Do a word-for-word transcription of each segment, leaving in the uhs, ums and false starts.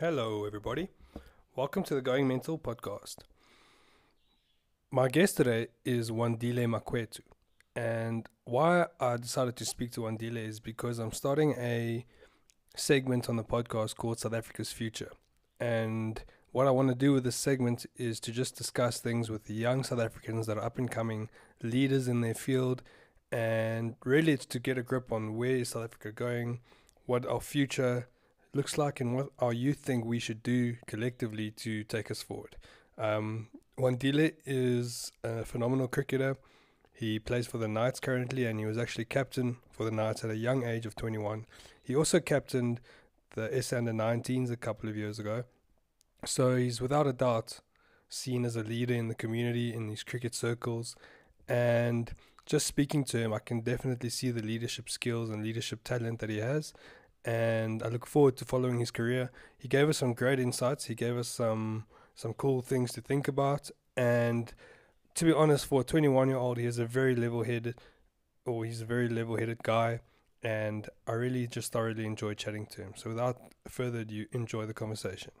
Hello everybody, welcome to the Going Mental podcast. My guest today is Wandile Makwetu, and why I decided to speak to Wandile is because I'm starting a segment on the podcast called South Africa's Future, and what I want to do with this segment is to just discuss things with the young South Africans that are up and coming, leaders in their field, and really it's to get a grip on where is South Africa going, what our future looks like, and what our youth think we should do collectively to take us forward. Um, Wandile is a phenomenal cricketer. He plays for the Knights currently, and he was actually captain for the Knights at a young age of twenty-one. He also captained the S A Under nineteens a couple of years ago. So he's without a doubt seen as a leader in the community, in these cricket circles, and just speaking to him, I can definitely see the leadership skills and leadership talent that he has, and I look forward to following his career. He gave us some great insights. He gave us some some cool things to think about, and to be honest, for a twenty-one-year-old, he is a very level-headed, or he's a very level-headed guy, and I really just thoroughly enjoy chatting to him. So without further ado, enjoy the conversation.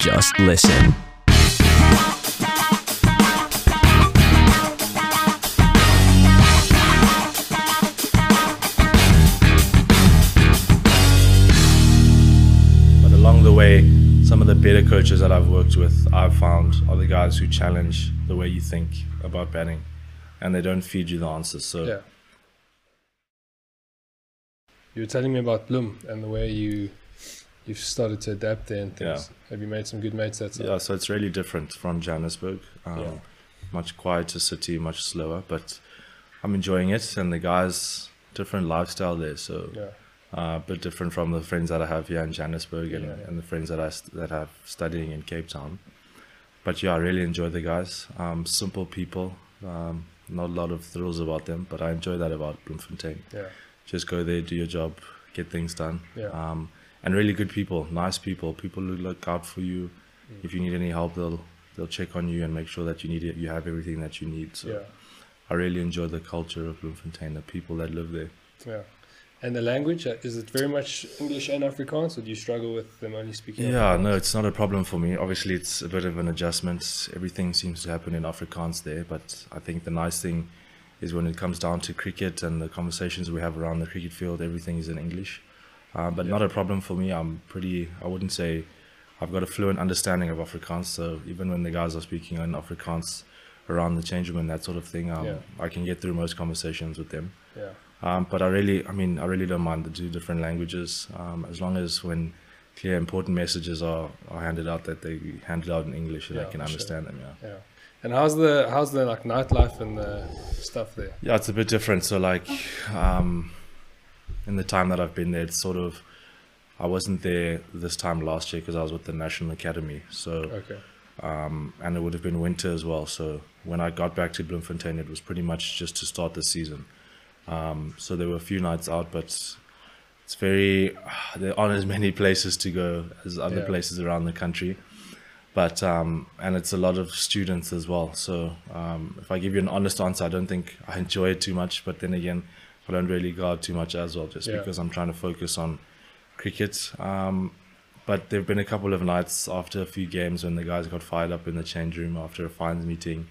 Just listen. But along the way, some of the better coaches that I've worked with, I've found, are the guys who challenge the way you think about batting, and they don't feed you the answers. So yeah. You were telling me about Bloom and the way you You've started to adapt there and things. Yeah. Have you made some good mates that side? Yeah, so it's really different from Johannesburg. Um, yeah. Much quieter city, much slower, but I'm enjoying it. And the guys, different lifestyle there. So yeah. uh, a bit different from the friends that I have here in Johannesburg, yeah, and, yeah. and the friends that I that I have studying in Cape Town. But yeah, I really enjoy the guys. Um, simple people, um, not a lot of thrills about them, but I enjoy that about Bloemfontein. Yeah. Just go there, do your job, get things done. Yeah. Um, And really good people, nice people, people who look out for you. Mm-hmm. If you need any help, they'll they'll check on you and make sure that you need it. You have everything that you need. So yeah. I really enjoy the culture of Bloemfontein, the people that live there. Yeah, and the language, is it very much English and Afrikaans, or do you struggle with them only speaking? Yeah, Afrikaans? No, it's not a problem for me. Obviously, it's a bit of an adjustment. Everything seems to happen in Afrikaans there, but I think the nice thing is when it comes down to cricket and the conversations we have around the cricket field, everything is in English. Uh, but yeah. Not a problem for me. I'm pretty, I wouldn't say, I've got a fluent understanding of Afrikaans. So even when the guys are speaking in Afrikaans around the change room and that sort of thing, um, yeah. I can get through most conversations with them. Yeah. Um, but I really, I mean, I really don't mind the two different languages. Um, as long as when clear, important messages are, are handed out, that they handed out in English, and yeah, I can understand sure. them. Yeah. yeah. And how's the, how's the like nightlife and the stuff there? Yeah, it's a bit different. So like, um, in the time that I've been there, it's sort of, I wasn't there this time last year because I was with the National Academy. So, okay. um, and it would have been winter as well. So when I got back to Bloemfontein, it was pretty much just to start the season. Um, so there were a few nights out, but it's very, there aren't as many places to go as other yeah. places around the country. But, um, and it's a lot of students as well. So um, if I give you an honest answer, I don't think I enjoy it too much, but then again, I don't really go out too much as well, just yeah. because I'm trying to focus on cricket. Um, but there have been a couple of nights after a few games when the guys got fired up in the change room after a fines meeting,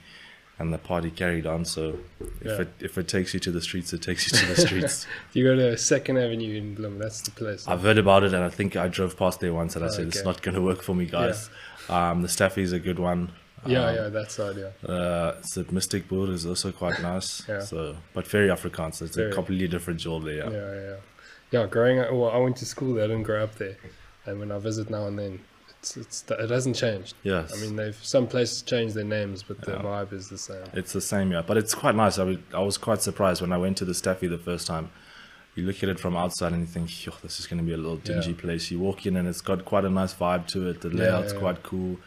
and the party carried on. So yeah. if it if it takes you to the streets, it takes you to the streets. If you go to Second Avenue in Bloem, that's the place. I've heard about it, and I think I drove past there once, and I oh, said, okay. it's not going to work for me, guys. Yeah. Um, the Staffy is a good one. Yeah, um, yeah, that side, yeah. Uh, so the Mystic bull is also quite nice. yeah. So, but very Afrikaans. So it's very. A completely different job there. Yeah. yeah, yeah, yeah. Growing up, well, I went to school there. I didn't grow up there, and when I visit now and then, it's it's it hasn't changed. Yes. I mean, they've some places changed their names, but the yeah. vibe is the same. It's the same, yeah. But it's quite nice. I would, I was quite surprised when I went to the Staffy the first time. You look at it from outside and you think, "Yo, this is going to be a little dingy yeah. place." You walk in and it's got quite a nice vibe to it. The layout's yeah, yeah, quite yeah. cool.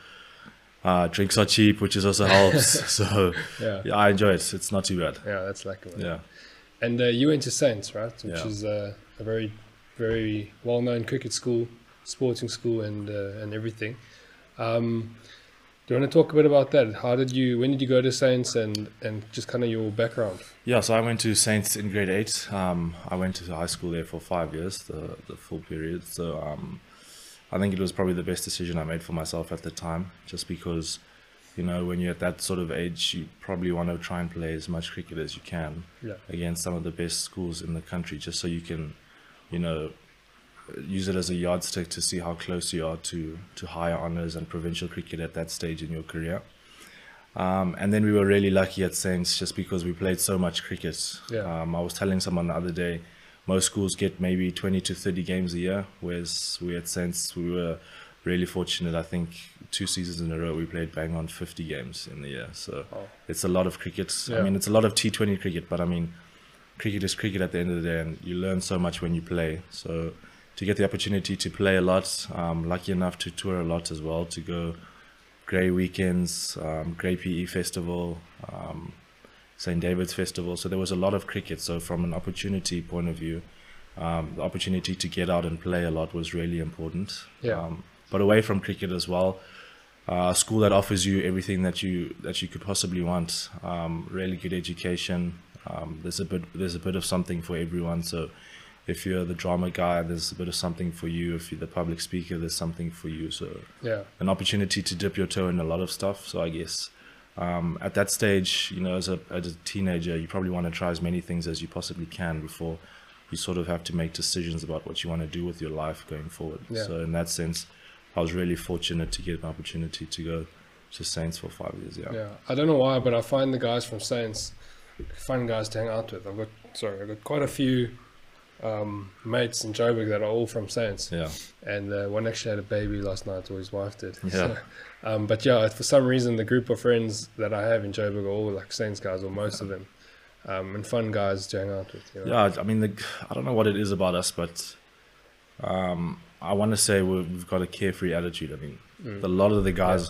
Uh, drinks are cheap, which is also helps. So yeah. yeah, I enjoy it. It's not too bad. Yeah, that's lucky. Yeah. And uh, you went to Saints, right? Which yeah. is uh, a very, very well-known cricket school, sporting school, and uh, and everything. Um, Do you want to talk a bit about that? How did you, when did you go to Saints, and, and just kind of your background? Yeah, so I went to Saints in grade eight. Um, I went to high school there for five years, the, the full period. So um, I think it was probably the best decision I made for myself at the time, just because, you know, when you're at that sort of age, you probably want to try and play as much cricket as you can yeah. against some of the best schools in the country, just so you can, you know, use it as a yardstick to see how close you are to to higher honors and provincial cricket at that stage in your career. Um, and then we were really lucky at Saints just because we played so much cricket. Yeah. Um, I was telling someone the other day, most schools get maybe twenty to thirty games a year, whereas we at Saints, we were really fortunate. I think two seasons in a row we played bang on fifty games in the year. So oh. it's a lot of cricket. Yeah. I mean, it's a lot of T twenty cricket, but I mean, cricket is cricket at the end of the day, and you learn so much when you play. So to get the opportunity to play a lot, um, lucky enough to tour a lot as well, to go Grey Weekends, um, Grey P E Festival, um, Saint David's Festival. So there was a lot of cricket. So from an opportunity point of view, um, the opportunity to get out and play a lot was really important. Yeah. Um, but away from cricket as well, uh, a school that offers you everything that you that you could possibly want, um, really good education. Um, there's a bit there's a bit of something for everyone. So if you're the drama guy, there's a bit of something for you. If you're the public speaker, there's something for you. So yeah, an opportunity to dip your toe in a lot of stuff. So I guess um, at that stage, you know, as a, as a teenager, you probably want to try as many things as you possibly can before you sort of have to make decisions about what you want to do with your life going forward. Yeah. So in that sense, I was really fortunate to get an opportunity to go to Saints for five years. Yeah. Yeah. I don't know why, but I find the guys from Saints fun guys to hang out with. I've got, sorry, I've got quite a few um mates in Joburg that are all from Saints, yeah and uh, one actually had a baby last night, or his wife did, yeah so, um but yeah for some reason the group of friends that I have in Joburg are all like Saints guys, or most yeah. of them, um and fun guys to hang out with, you know? yeah I mean the, I don't know what it is about us, but um I want to say we've got a carefree attitude. I mean, mm. a lot of the guys,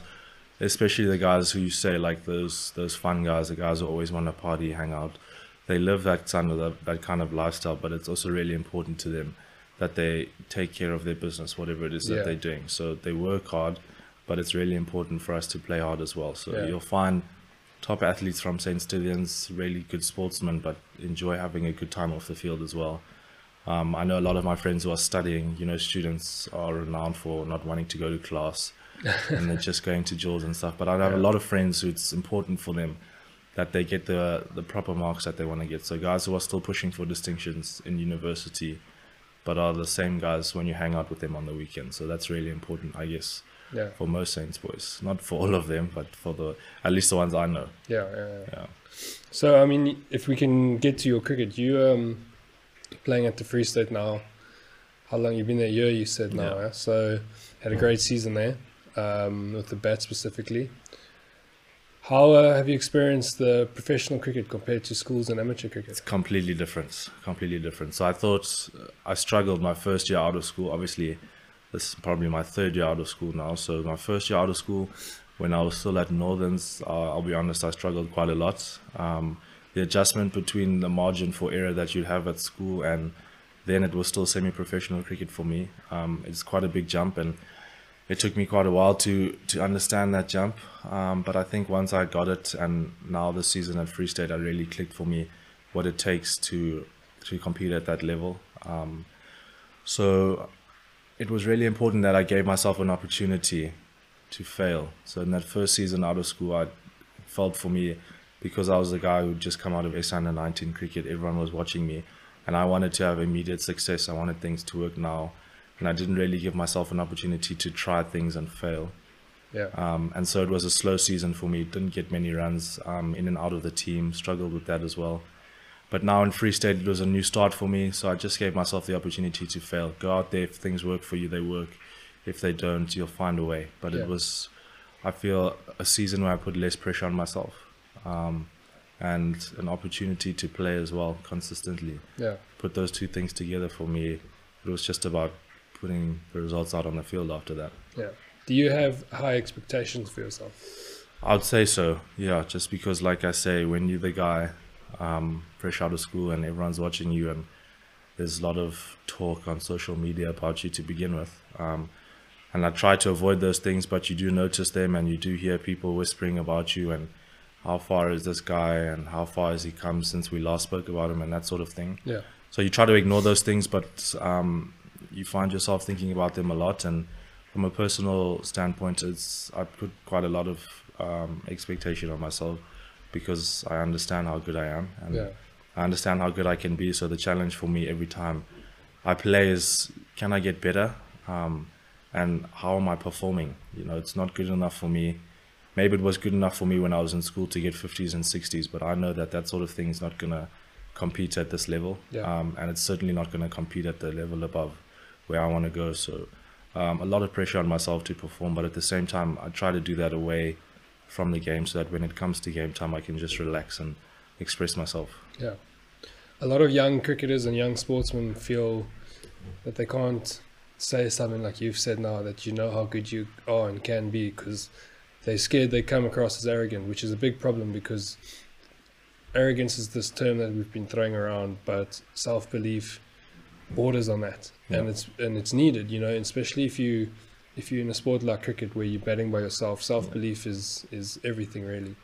yeah. especially the guys who you say like those those fun guys, the guys who always want to party, hang out, they live that kind of that kind of lifestyle, but it's also really important to them that they take care of their business, whatever it is yeah. that they're doing. So they work hard, but it's really important for us to play hard as well. So yeah. you'll find top athletes from Saint Stilians, really good sportsmen, but enjoy having a good time off the field as well. Um, I know a lot of my friends who are studying, you know, students are renowned for not wanting to go to class and they're just going to drills and stuff. But I have yeah. a lot of friends who it's important for them that they get the the proper marks that they want to get. So guys who are still pushing for distinctions in university, but are the same guys when you hang out with them on the weekend. So that's really important, I guess, yeah. for most Saints boys. Not for all of them, but for the at least the ones I know. Yeah, yeah, yeah. yeah. So I mean, if we can get to your cricket, you um playing at the Free State now. How long you been there? A year, you said now. Yeah. Yeah? So had a great season there, um, with the bat specifically. How uh, have you experienced the professional cricket compared to schools and amateur cricket? It's completely different, completely different. So I thought I struggled my first year out of school. Obviously, this is probably my third year out of school now. So my first year out of school, when I was still at Northern's, uh, I'll be honest, I struggled quite a lot. Um, the adjustment between the margin for error that you'd have at school and then it was still semi-professional cricket for me. Um, it's quite a big jump, and it took me quite a while to to understand that jump, um, but I think once I got it, and now this season at Free State, I really clicked for me what it takes to to compete at that level. Um, so it was really important that I gave myself an opportunity to fail. So in that first season out of school, I felt for me, because I was the guy who just come out of S A under nineteen cricket, everyone was watching me, and I wanted to have immediate success. I wanted things to work now. And I didn't really give myself an opportunity to try things and fail. Yeah. Um, and so it was a slow season for me. Didn't get many runs, um, in and out of the team. Struggled with that as well. But now in Free State, it was a new start for me. So I just gave myself the opportunity to fail. Go out there. If things work for you, they work. If they don't, you'll find a way. But yeah. it was, I feel, a season where I put less pressure on myself. Um, and an opportunity to play as well consistently. Yeah. Put those two things together for me. It was just about putting the results out on the field after that. Yeah. Do you have high expectations for yourself? I'd say so. Yeah. Just because, like I say, when you're the guy, um, fresh out of school and everyone's watching you, and there's a lot of talk on social media about you to begin with. Um, And I try to avoid those things, but you do notice them and you do hear people whispering about you and how far is this guy and how far has he come since we last spoke about him and that sort of thing. Yeah. So you try to ignore those things, but um, you find yourself thinking about them a lot. And from a personal standpoint, it's I put quite a lot of um, expectation on myself because I understand how good I am. And yeah. I understand how good I can be. So the challenge for me every time I play is, can I get better? Um, and how am I performing? You know, it's not good enough for me. Maybe it was good enough for me when I was in school to get fifties and sixties, but I know that that sort of thing is not going to compete at this level. Yeah. Um, and it's certainly not going to compete at the level above where I want to go. So um, a lot of pressure on myself to perform, but at the same time, I try to do that away from the game so that when it comes to game time, I can just relax and express myself. Yeah. A lot of young cricketers and young sportsmen feel that they can't say something like you've said now, that you know how good you are and can be, because they're scared they come across as arrogant, which is a big problem, because arrogance is this term that we've been throwing around, but self-belief borders on that. Yeah. And it's and it's needed, you know, especially if you if you're in a sport like cricket where you're batting by yourself. Self-belief yeah. is is everything, really.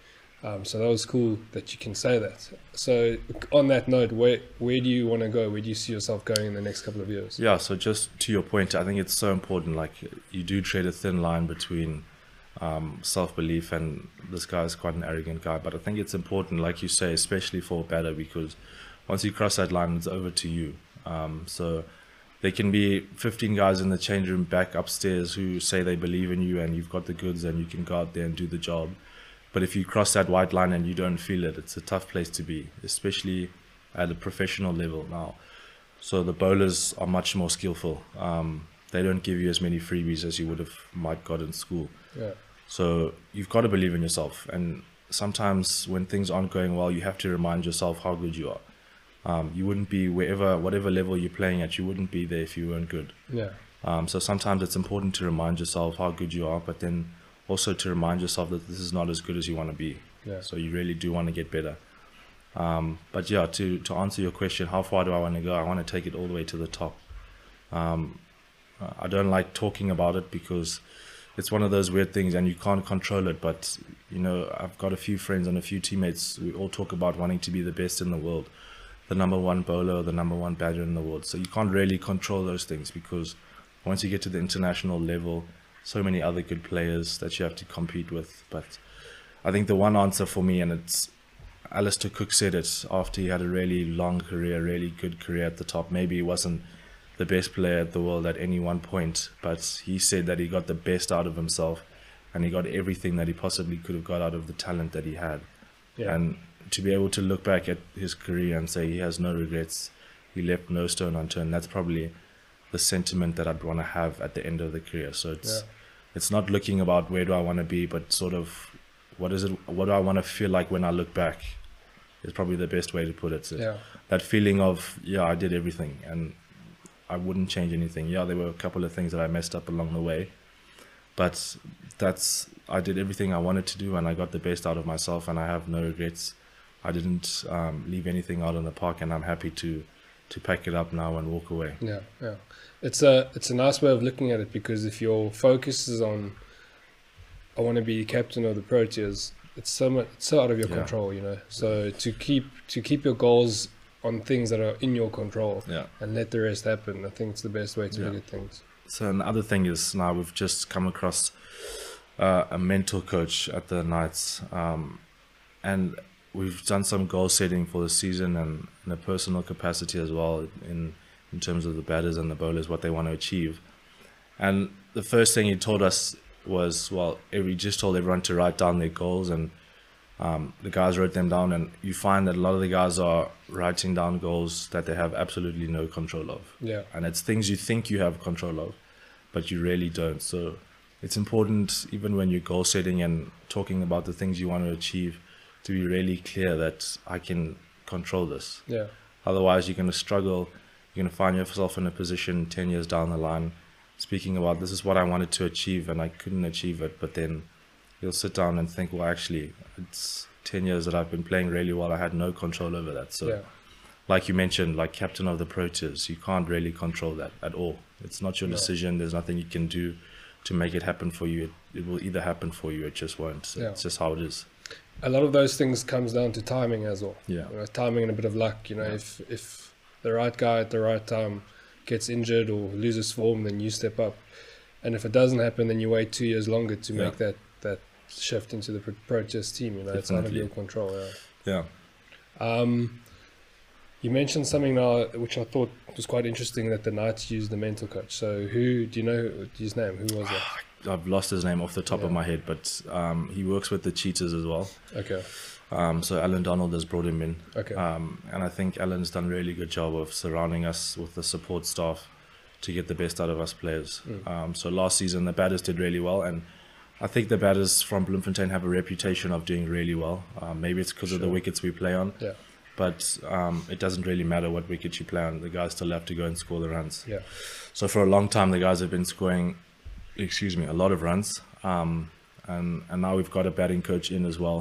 Um, so that was cool that you can say that. So on that note, where where do you want to go? Where do you see yourself going in the next couple of years? Yeah, so just to your point, I think it's so important. Like, you do tread a thin line between um, self-belief and this guy is quite an arrogant guy. But I think it's important, like you say, especially for a batter, because once you cross that line, it's over to you. Um, so there can be fifteen guys in the change room back upstairs who say they believe in you and you've got the goods and you can go out there and do the job. But if you cross that white line and you don't feel it, it's a tough place to be, especially at a professional level now. So the bowlers are much more skillful. Um, they don't give you as many freebies as you would have might got in school. Yeah. So you've got to believe in yourself. And sometimes when things aren't going well, you have to remind yourself how good you are. Um, you wouldn't be wherever, whatever level you're playing at, you wouldn't be there if you weren't good. Yeah. Um, so sometimes it's important to remind yourself how good you are, but then also to remind yourself that this is not as good as you want to be. Yeah. So you really do want to get better. Um, but yeah, to, to answer your question, how far do I want to go? I want to take it all the way to the top. Um, I don't like talking about it because it's one of those weird things and you can't control it. But, you know, I've got a few friends and a few teammates. We all talk about wanting to be the best in the world, the number one bowler, the number one batter in the world. So you can't really control those things, because once you get to the international level, so many other good players that you have to compete with. But I think the one answer for me, and it's Alistair Cook said it after he had a really long career, really good career at the top. Maybe he wasn't the best player in the world at any one point, but he said that he got the best out of himself and he got everything that he possibly could have got out of the talent that he had. Yeah. And to be able to look back at his career and say he has no regrets, he left no stone unturned, that's probably the sentiment that I'd want to have at the end of the career. So it's yeah. it's not looking about where do I want to be, but sort of what is it, what do I want to feel like when I look back, is probably the best way to put it. So yeah. that feeling of, yeah, I did everything and I wouldn't change anything. Yeah, there were a couple of things that I messed up along the way, but that's, I did everything I wanted to do and I got the best out of myself and I have no regrets. I didn't um, leave anything out in the park, and I'm happy to to pack it up now and walk away. Yeah, yeah. It's a, it's a nice way of looking at it, because if your focus is on, I want to be captain of the Proteas, it's so much, it's so out of your yeah. control, you know. So to keep to keep your goals on things that are in your control yeah. and let the rest happen, I think it's the best way to yeah. look at things. So another thing is, now we've just come across uh, a mental coach at the Knights, um, and we've done some goal setting for the season and in a personal capacity as well, in in terms of the batters and the bowlers, what they want to achieve. And the first thing he told us was, well, he just told everyone to write down their goals, and um, the guys wrote them down, and you find that a lot of the guys are writing down goals that they have absolutely no control of. Yeah. And it's things you think you have control of, but you really don't. So it's important, even when you're goal setting and talking about the things you want to achieve, to be really clear that I can control this. Yeah. Otherwise, you're going to struggle. You're going to find yourself in a position ten years down the line, speaking about, this is what I wanted to achieve and I couldn't achieve it. But then you'll sit down and think, well, actually, it's ten years that I've been playing really well. I had no control over that. So yeah. like you mentioned, like captain of the Proteas, you can't really control that at all. It's not your no. decision. There's nothing you can do. to make it happen for you, it, it will either happen for you, it just won't. So yeah. It's just how it is. A lot of those things comes down to timing as well. Yeah. You know, timing and a bit of luck. You know, yeah. if if the right guy at the right time gets injured or loses form, then you step up. And if it doesn't happen, then you wait two years longer to yeah. make that that shift into the Proteas team. You know, Definitely. It's out of your control. Yeah. yeah. Um, you mentioned something now, which I thought was quite interesting, that the Knights used the mental coach. So who, do you know his name? Who was that? I've lost his name off the top yeah. of my head, but um, he works with the Cheetahs as well. Okay. Um, so Alan Donald has brought him in. Okay. Um, and I think Alan's done a really good job of surrounding us with the support staff to get the best out of us players. Mm. Um, so last season, the batters did really well. And I think the batters from Bloemfontein have a reputation of doing really well. Uh, maybe it's because sure. of the wickets we play on. Yeah. But um, it doesn't really matter what wicket you play on. The guys still have to go and score the runs. Yeah. So for a long time, the guys have been scoring... excuse me, a lot of runs, um, and and now we've got a batting coach in as well,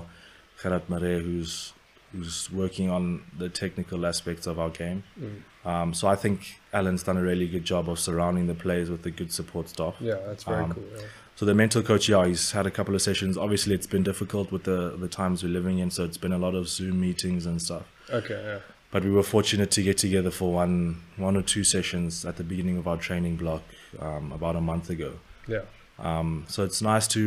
Gerard Mare, who's who's working on the technical aspects of our game. Mm. Um, so I think Alan's done a really good job of surrounding the players with a good support staff. Yeah, that's very um, cool. Yeah. So the mental coach, yeah, he's had a couple of sessions. Obviously, it's been difficult with the the times we're living in, so it's been a lot of Zoom meetings and stuff. Okay. Yeah. But we were fortunate to get together for one one or two sessions at the beginning of our training block um, about a month ago. Yeah. Um, so it's nice to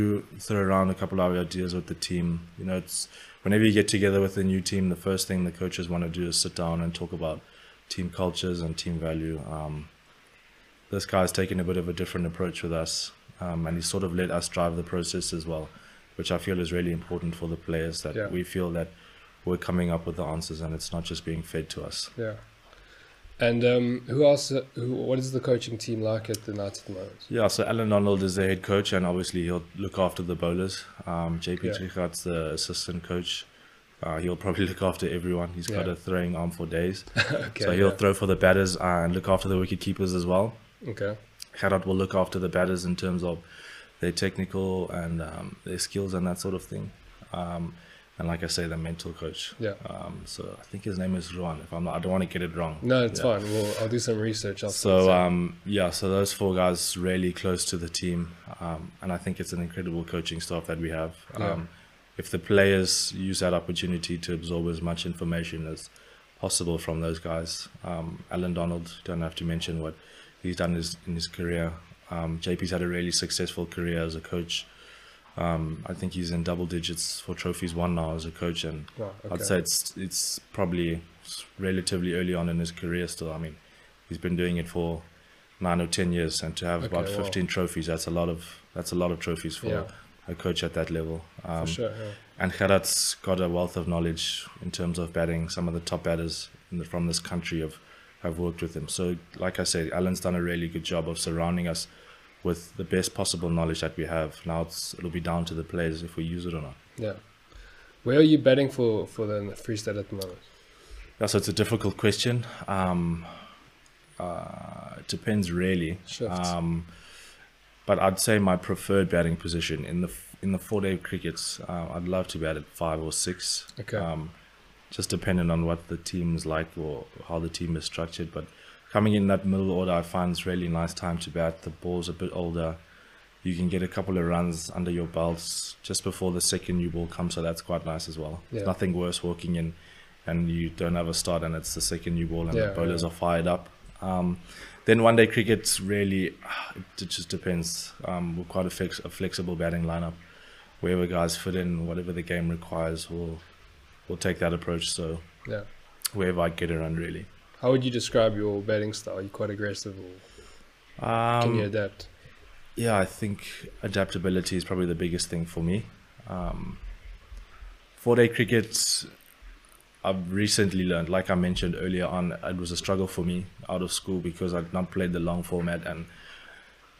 throw around a couple of ideas with the team. You know, it's whenever you get together with a new team, the first thing the coaches want to do is sit down and talk about team cultures and team value. Um, this guy's taken a bit of a different approach with us, um, and he sort of let us drive the process as well, which I feel is really important for the players, that yeah. we feel that we're coming up with the answers and it's not just being fed to us. Yeah. And um, who else? Who, what is the coaching team like at the Knights at the moment? Yeah, so Alan Donald is the head coach, and obviously he'll look after the bowlers. Um, J P yeah. Trichart's the assistant coach. Uh, he'll probably look after everyone. He's yeah. got a throwing arm for days, okay, so he'll yeah. throw for the batters and look after the wicket keepers as well. Okay. Gerard will look after the batters in terms of their technical and um, their skills and that sort of thing. Um, And like I say, the mental coach. Yeah. Um, so I think his name is Ruan. If I'm not, I don't want to get it wrong. No, it's yeah. fine. Well, I'll do some research. After so um, yeah, so those four guys really close to the team, um, and I think it's an incredible coaching staff that we have. Um, yeah. If the players use that opportunity to absorb as much information as possible from those guys, um, Alan Donald, don't have to mention what he's done his, in his career. Um, J P's had a really successful career as a coach. Um, I think he's in double digits for trophies won now as a coach, and wow, okay. I'd say it's it's probably relatively early on in his career still. I mean, he's been doing it for nine or ten years, and to have okay, about fifteen wow. trophies, that's a lot of that's a lot of trophies for yeah. a coach at that level. Um, for sure, yeah. And Gerard's got a wealth of knowledge in terms of batting. Some of the top batters in the, from this country have have worked with him. So, like I said, Alan's done a really good job of surrounding us with the best possible knowledge that we have. Now it's, it'll be down to the players if we use it or not. Yeah. Where are you batting for, for the Free State at the moment? Yeah, so it's a difficult question. Um, uh, it depends really. Um, but I'd say my preferred batting position in the in the four-day crickets, uh, I'd love to bat at five or six. Okay. Um, just depending on what the team's like or how the team is structured. But coming in that middle order, I find it's really nice time to bat. The ball's a bit older. You can get a couple of runs under your belts just before the second new ball comes, so that's quite nice as well. Yeah. There's nothing worse walking in and you don't have a start and it's the second new ball and yeah, the bowlers yeah. are fired up. Um, then one day cricket's really, it just depends. Um, we're quite a, flex, a flexible batting lineup. Wherever guys fit in, whatever the game requires, we'll, we'll take that approach. So yeah. wherever I get a run really. How would you describe your batting style? Are you quite aggressive or um, can you adapt? Yeah, I think adaptability is probably the biggest thing for me. Um, four-day cricket, I've recently learned, like I mentioned earlier on, it was a struggle for me out of school because I'd not played the long format and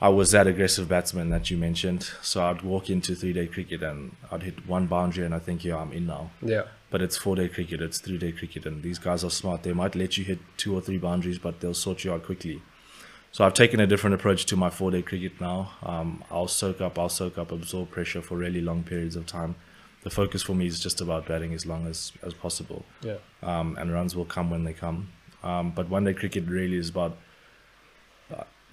I was that aggressive batsman that you mentioned. So I'd walk into three-day cricket and I'd hit one boundary and I think, yeah, I'm in now. Yeah. But it's four-day cricket, it's three-day cricket, and these guys are smart. They might let you hit two or three boundaries, but they'll sort you out quickly. So I've taken a different approach to my four-day cricket now. Um, I'll soak up, I'll soak up, absorb pressure for really long periods of time. The focus for me is just about batting as long as, as possible. Yeah. Um, and runs will come when they come. Um, but one-day cricket really is about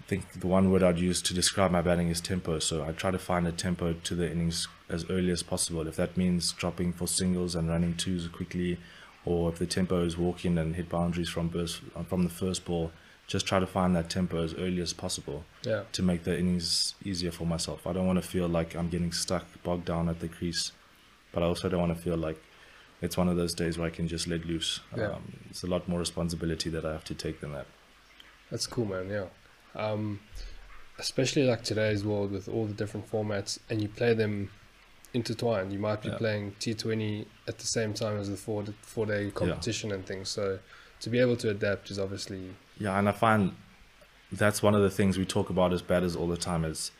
think the one word I'd use to describe my batting is tempo. So I try to find a tempo to the innings as early as possible. If that means dropping for singles and running twos quickly, or if the tempo is walking and hit boundaries from burst, from the first ball, just try to find that tempo as early as possible, yeah, to make the innings easier for myself. I don't want to feel like I'm getting stuck, bogged down at the crease, but I also don't want to feel like it's one of those days where I can just let loose. Yeah. Um, it's a lot more responsibility that I have to take than that. That's cool, man. Yeah. Um, especially like today's world with all the different formats, and you play them intertwined. You might be, yeah, playing T twenty at the same time as the four, four day competition, yeah, and things. So to be able to adapt is obviously... Yeah, and I find that's one of the things we talk about as batters all the time, is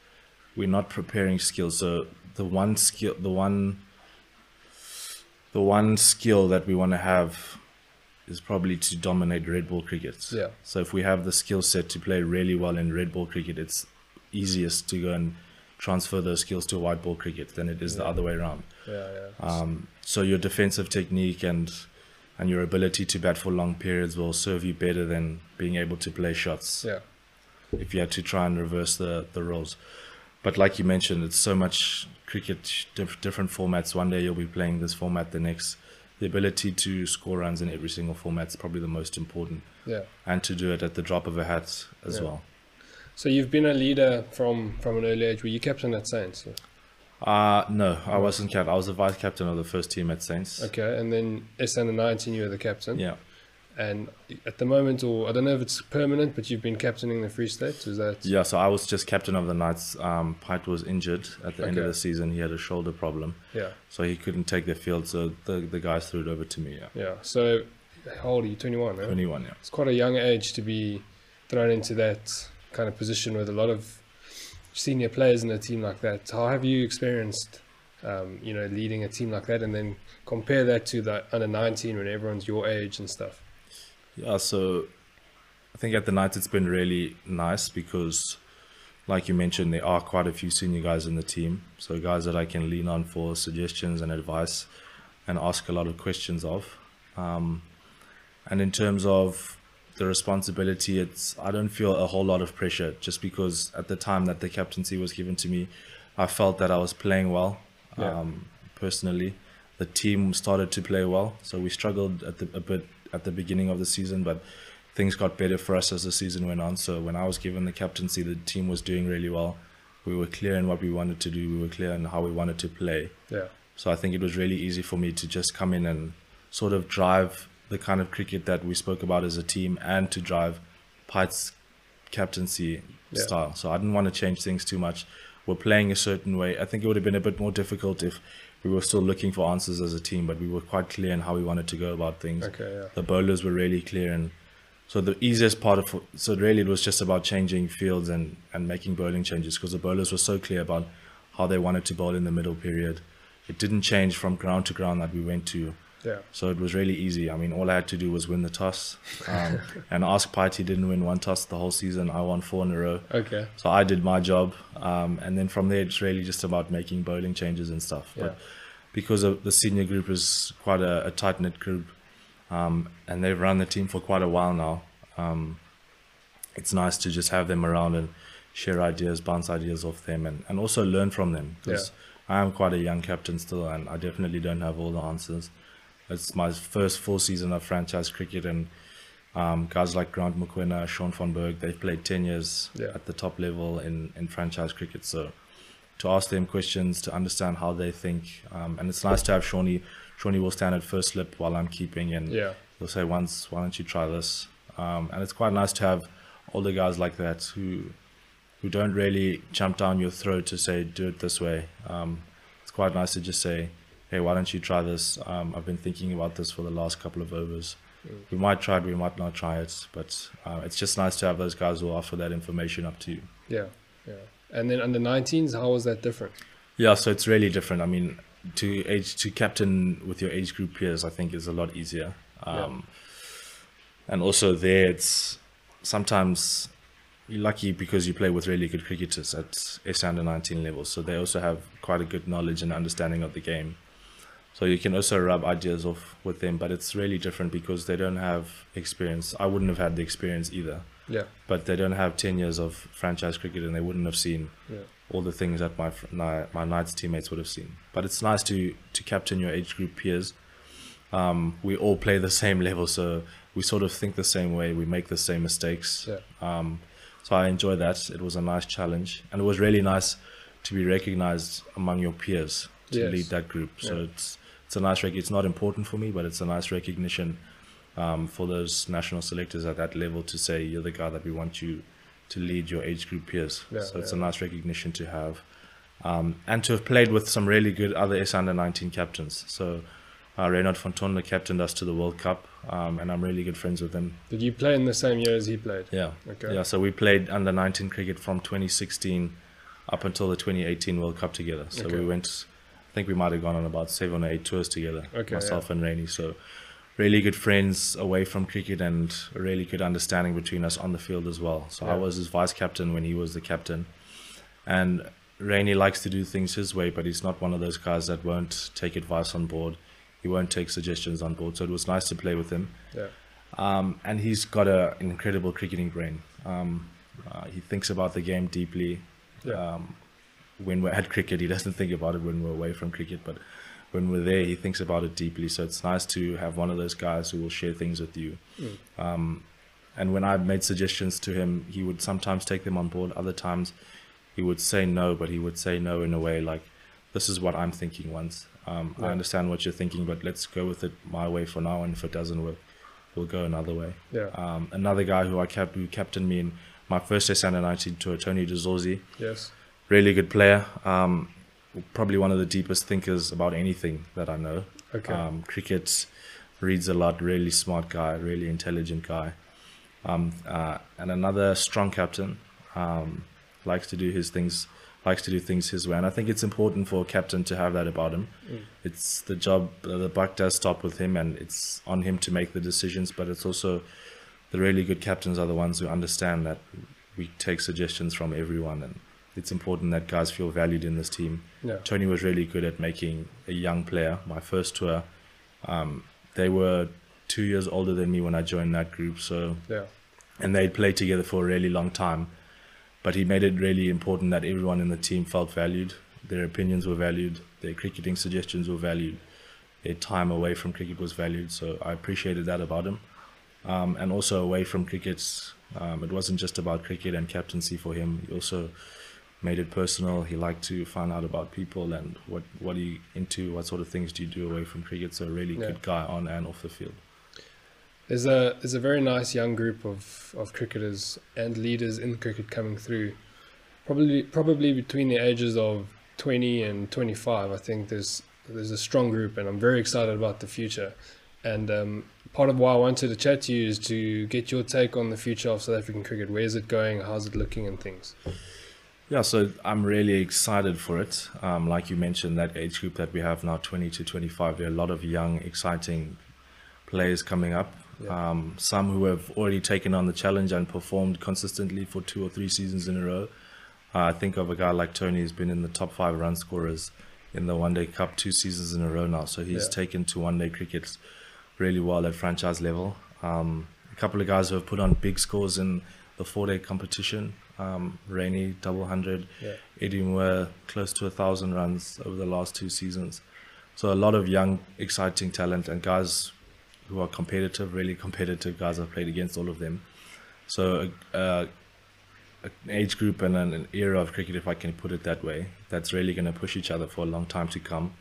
we're not preparing skills. So the one skill, the one, the one skill that we want to have is probably to dominate red ball cricket. Yeah. So if we have the skill set to play really well in red ball cricket, it's easiest to go and transfer those skills to white ball cricket than it is, yeah, the other way around. Yeah, yeah. Um, so your defensive technique and and your ability to bat for long periods will serve you better than being able to play shots. Yeah. If you had to try and reverse the the roles. But like you mentioned, it's so much cricket, diff different formats. One day you'll be playing this format, the next. The ability to score runs in every single format is probably the most important. Yeah. And to do it at the drop of a hat as, yeah, well. So you've been a leader from, from an early age. Were you captain at Saints? Uh, no, I wasn't captain. I was the vice captain of the first team at Saints. Okay, and then S A Under nineteen, you were the captain. Yeah. And at the moment, or I don't know if it's permanent, but you've been captaining the Free State, is that? Yeah, so I was just captain of the Knights. Um, Pite was injured at the, okay, end of the season. He had a shoulder problem. Yeah. So he couldn't take the field, so the, the guys threw it over to me, yeah. Yeah, so how old are you, twenty-one, right? twenty-one, yeah. It's quite a young age to be thrown into that kind of position with a lot of senior players in a team like that. How have you experienced, um, you know, leading a team like that, and then compare that to the under nineteen when everyone's your age and stuff? Yeah, so I think at the Knights it's been really nice because, like you mentioned, there are quite a few senior guys in the team. So guys that I can lean on for suggestions and advice and ask a lot of questions of. Um, and in terms of the responsibility, it's I don't feel a whole lot of pressure, just because at the time that the captaincy was given to me, I felt that I was playing well, yeah. um, personally. The team started to play well, so we struggled at the, a bit at the beginning of the season, but things got better for us as the season went on. So when I was given the captaincy, the team was doing really well. We were clear in what we wanted to do. We were clear in how we wanted to play. Yeah. So I think it was really easy for me to just come in and sort of drive the kind of cricket that we spoke about as a team, and to drive Pite's captaincy, yeah, style. So I didn't want to change things too much. We're playing a certain way. I think it would have been a bit more difficult if we were still looking for answers as a team, but we were quite clear in how we wanted to go about things. Okay, yeah. The bowlers were really clear, and so the easiest part of so really it was just about changing fields and and making bowling changes, because the bowlers were so clear about how they wanted to bowl in the middle period. It didn't change from ground to ground that we went to. Yeah. So it was really easy. I mean, all I had to do was win the toss, um, and ask Pite. He didn't win one toss the whole season. I won four in a row. Okay. So I did my job, um, and then from there it's really just about making bowling changes and stuff. Yeah. But because of the senior group is quite a, a tight knit group, um, and they've run the team for quite a while now, um, it's nice to just have them around and share ideas, bounce ideas off them, and and also learn from them. Because, yeah, I am quite a young captain still, and I definitely don't have all the answers. It's my first full season of franchise cricket, and um, guys like Gerard Mare, Sean Von Berg, they've played ten years, yeah, at the top level in, in franchise cricket. So to ask them questions, to understand how they think, um, and it's nice to have Shawnee. Shawnee will stand at first slip while I'm keeping, and, yeah, he'll say, once, why don't you try this? Um, and it's quite nice to have older guys like that who who don't really jump down your throat to say, do it this way. Um, it's quite nice to just say, hey, why don't you try this? Um, I've been thinking about this for the last couple of overs. Mm. We might try it, we might not try it, but uh, it's just nice to have those guys who offer that information up to you. Yeah, yeah. And then under nineteens, how was that different? Yeah, so it's really different. I mean, to age to captain with your age group peers, I think, is a lot easier. Um, yeah. And also there, it's sometimes you're lucky because you play with really good cricketers at S A under nineteen level, so they also have quite a good knowledge and understanding of the game. So you can also rub ideas off with them, but it's really different because they don't have experience. I wouldn't have had the experience either. Yeah. But they don't have ten years of franchise cricket, and they wouldn't have seen yeah. all the things that my, my my Knights teammates would have seen. But it's nice to to captain your age group peers. Um, we all play the same level, so we sort of think the same way. We make the same mistakes. Yeah. Um, so I enjoy that. It was a nice challenge, and it was really nice to be recognized among your peers to yes. lead that group. So yeah. it's. It's a nice rec- it's not important for me, but it's a nice recognition um, for those national selectors at that level to say you're the guy that we want you to lead your age group peers. Yeah, so yeah. it's a nice recognition to have, um, and to have played with some really good other S A under nineteen captains. So uh, Reynard Fontana captained us to the World Cup, um, and I'm really good friends with him. Did you play in the same year as he played? Yeah. Okay. Yeah. So we played under nineteen cricket from twenty sixteen up until the twenty eighteen World Cup together. So okay. we went. I think we might have gone on about seven or eight tours together, okay, myself yeah. and Rainey. So really good friends away from cricket, and a really good understanding between us on the field as well. So yeah. I was his vice captain when he was the captain, and Rainey likes to do things his way, but he's not one of those guys that won't take advice on board. He won't take suggestions on board. So it was nice to play with him. Yeah. Um, and he's got an incredible cricketing brain. Um, uh, he thinks about the game deeply. Yeah. Um, when we're at cricket, he doesn't think about it when we're away from cricket, but when we're there, he thinks about it deeply. So it's nice to have one of those guys who will share things with you. Mm. Um, and when I made suggestions to him, he would sometimes take them on board. Other times he would say no, but he would say no in a way like, this is what I'm thinking once. Um, yeah. I understand what you're thinking, but let's go with it my way for now. And if it doesn't work, we'll go another way. Yeah. Um, another guy who I kept, who captained me in my first S A under nineteen tour, Tony de Zorzi. Yes. Really good player, um, probably one of the deepest thinkers about anything that I know. Okay. Um, cricket, reads a lot, really smart guy, really intelligent guy. Um, uh, and another strong captain, um, likes to do his things, likes to do things his way. And I think it's important for a captain to have that about him. Mm. It's the job, uh, the buck does stop with him, and it's on him to make the decisions. But it's also the really good captains are the ones who understand that we take suggestions from everyone, and it's important that guys feel valued in this team. Yeah. Tony was really good at making a young player. My first tour, um, they were two years older than me when I joined that group. So, yeah. And they'd played together for a really long time, but he made it really important that everyone in the team felt valued. Their opinions were valued. Their cricketing suggestions were valued. Their time away from cricket was valued. So I appreciated that about him. Um, and also away from cricket, um, it wasn't just about cricket and captaincy for him. He also made it personal. He liked to find out about people and what what are you into, what sort of things do you do away from cricket. So a really yeah. good guy on and off the field. There's a there's a very nice young group of of cricketers and leaders in cricket coming through, probably probably between the ages of twenty and twenty-five. I think there's there's a strong group, and I'm very excited about the future. And um, part of why I wanted to chat to you is to get your take on the future of South African cricket. Where is it going? How's it looking and things? Yeah, so I'm really excited for it. Um, like you mentioned, that age group that we have now, twenty to twenty-five, there are a lot of young, exciting players coming up. Yeah. Um, some who have already taken on the challenge and performed consistently for two or three seasons in a row. Uh, I think of a guy like Tony who's been in the top five run scorers in the One Day Cup two seasons in a row now. So he's yeah. taken to One Day cricket really well at franchise level. Um, a couple of guys who have put on big scores in the four-day competition. Um, Rainey, double hundred, yeah. Edinburgh, close to a thousand runs over the last two seasons. So a lot of young, exciting talent, and guys who are competitive, really competitive guys. I've played against all of them. So a, a, an age group and an, an era of cricket, if I can put it that way, that's really going to push each other for a long time to come.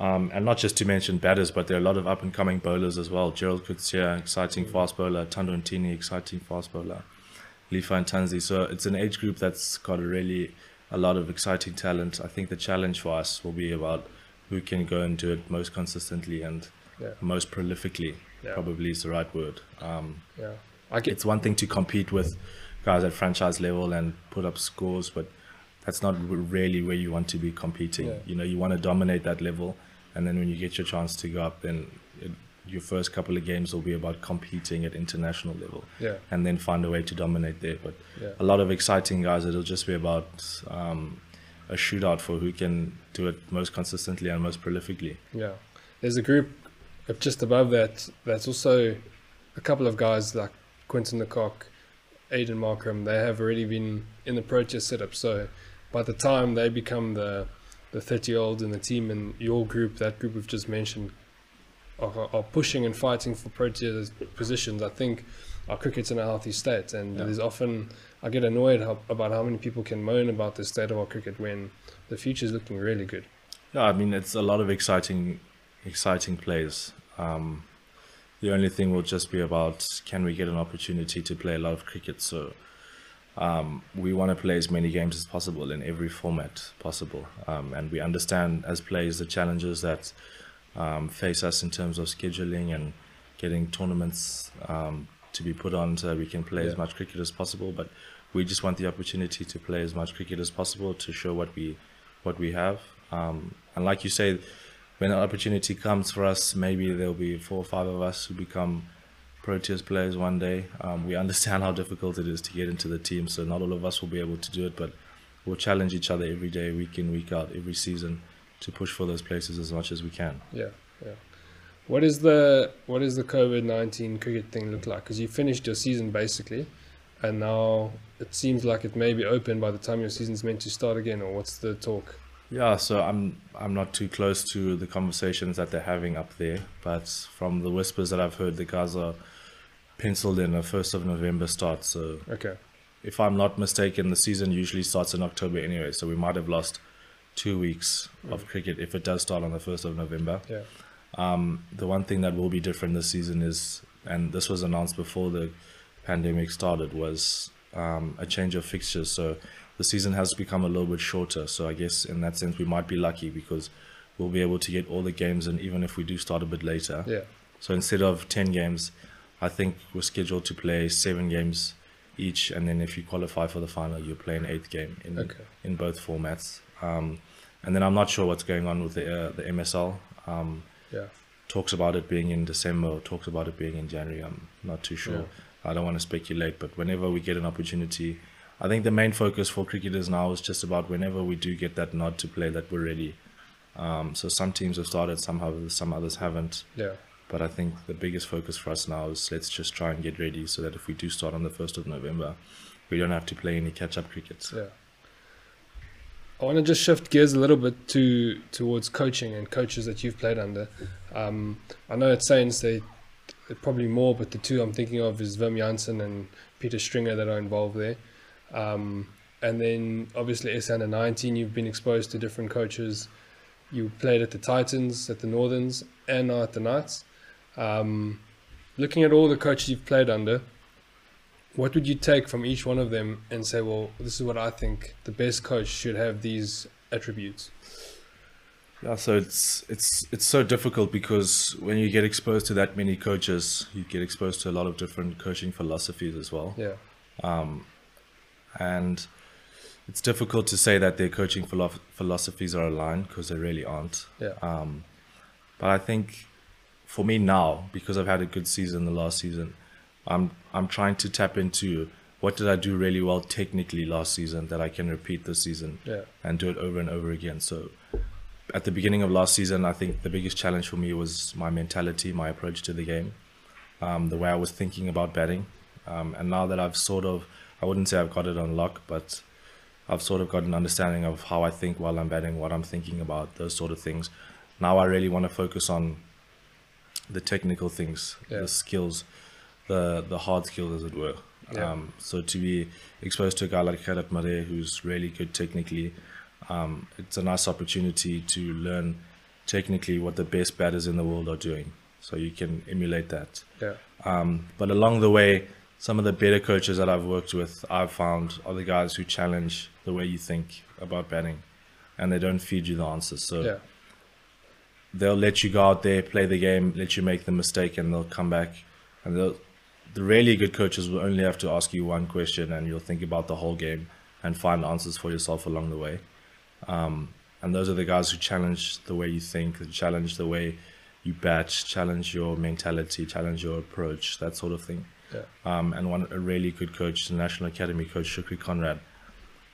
Um, and not just to mention batters, but there are a lot of up-and-coming bowlers as well. Gerald Kutsia, exciting fast bowler. Thando Ntini, exciting fast bowler. Fantanzi. So it's an age group that's got a really a lot of exciting talent. I think the challenge for us will be about who can go and do it most consistently and yeah. most prolifically, yeah. probably is the right word. Um, yeah, I get- it's one thing to compete with guys at franchise level and put up scores, but that's not really where you want to be competing. Yeah. You know, you want to dominate that level, and then when you get your chance to go up, then it, your first couple of games will be about competing at international level, yeah. and then find a way to dominate there. But yeah. a lot of exciting guys, it'll just be about um, a shootout for who can do it most consistently and most prolifically. Yeah, there's a group just above that that's also a couple of guys like Quinton de Kock, Aidan Markham. They have already been in the Proteas setup, so by the time they become the the thirty year old in the team, and your group, that group we've just mentioned, are, are pushing and fighting for Proteas positions, I think our cricket's in a healthy state. And yeah. there's often, I get annoyed how, about how many people can moan about the state of our cricket when the future's looking really good. Yeah, I mean, it's a lot of exciting exciting plays. Um, the only thing will just be about, can we get an opportunity to play a lot of cricket? So um, we want to play as many games as possible in every format possible. Um, and we understand as players the challenges that um, face us in terms of scheduling and getting tournaments um, to be put on so we can play yeah. as much cricket as possible. But we just want the opportunity to play as much cricket as possible to show what we what we have. Um, and like you say, when an opportunity comes for us, maybe there'll be four or five of us who become Proteas players one day. Um, we understand how difficult it is to get into the team, so not all of us will be able to do it, but we'll challenge each other every day, week in, week out, every season, to push for those places as much as we can. Yeah, yeah. What is the what is the COVID nineteen cricket thing look like? Because you finished your season basically, and now it seems like it may be open by the time your season's meant to start again, or what's the talk? Yeah, so I'm I'm not too close to the conversations that they're having up there, but from the whispers that I've heard, the guys are penciled in a first of November start. So okay. If I'm not mistaken, the season usually starts in October anyway, so we might have lost two weeks mm. of cricket if it does start on the first of November. Yeah. Um, the one thing that will be different this season is, and this was announced before the pandemic started, was um, a change of fixtures. So the season has become a little bit shorter. So I guess in that sense, we might be lucky because we'll be able to get all the games in, even if we do start a bit later. Yeah. So instead of ten games, I think we're scheduled to play seven games each. And then if you qualify for the final, you'll play an eighth game in, okay. in both formats. Um, and then I'm not sure what's going on with the, uh, the M S L. Um, Yeah. Talks about it being in December, or talks about it being in January. I'm not too sure. Yeah. I don't want to speculate, but whenever we get an opportunity, I think the main focus for cricketers now is just about whenever we do get that nod to play, that we're ready. Um, so some teams have started, some have, some others haven't. Yeah. But I think the biggest focus for us now is let's just try and get ready so that if we do start on the first of November, we don't have to play any catch-up cricket. Yeah. I want to just shift gears a little bit to towards coaching and coaches that you've played under. Um, I know at Saints they probably more, but the two I'm thinking of is Wim Jansen and Peter Stringer that are involved there. Um, and then obviously S A Under nineteen, you've been exposed to different coaches. You played at the Titans, at the Northern's, and now at the Knights. Um, looking at all the coaches you've played under, what would you take from each one of them and say, well, this is what I think the best coach should have, these attributes? Yeah, so it's it's it's so difficult because when you get exposed to that many coaches, you get exposed to a lot of different coaching philosophies as well. Yeah. Um, and it's difficult to say that their coaching philo- philosophies are aligned because they really aren't. Yeah. Um, but I think for me now, because I've had a good season the last season, I'm I'm trying to tap into what did I do really well technically last season that I can repeat this season yeah. and do it over and over again. So at the beginning of last season, I think the biggest challenge for me was my mentality, my approach to the game, um, the way I was thinking about batting. Um, and now that I've sort of, I wouldn't say I've got it on lock, but I've sort of got an understanding of how I think while I'm batting, what I'm thinking about, those sort of things. Now I really want to focus on the technical things, yeah. the skills, the the hard skills as it were. Yeah. Um, so to be exposed to a guy like Gerard Mare, who's really good technically, um, it's a nice opportunity to learn technically what the best batters in the world are doing. So you can emulate that. Yeah. Um, but along the way, some of the better coaches that I've worked with, I've found, are the guys who challenge the way you think about batting and they don't feed you the answers. So yeah. they'll let you go out there, play the game, let you make the mistake and they'll come back. And they'll The really good coaches will only have to ask you one question and you'll think about the whole game and find answers for yourself along the way. Um, and those are the guys who challenge the way you think, challenge the way you bat, challenge your mentality, challenge your approach, that sort of thing. Yeah. Um, and one a really good coach, the National Academy coach, Shukri Conrad,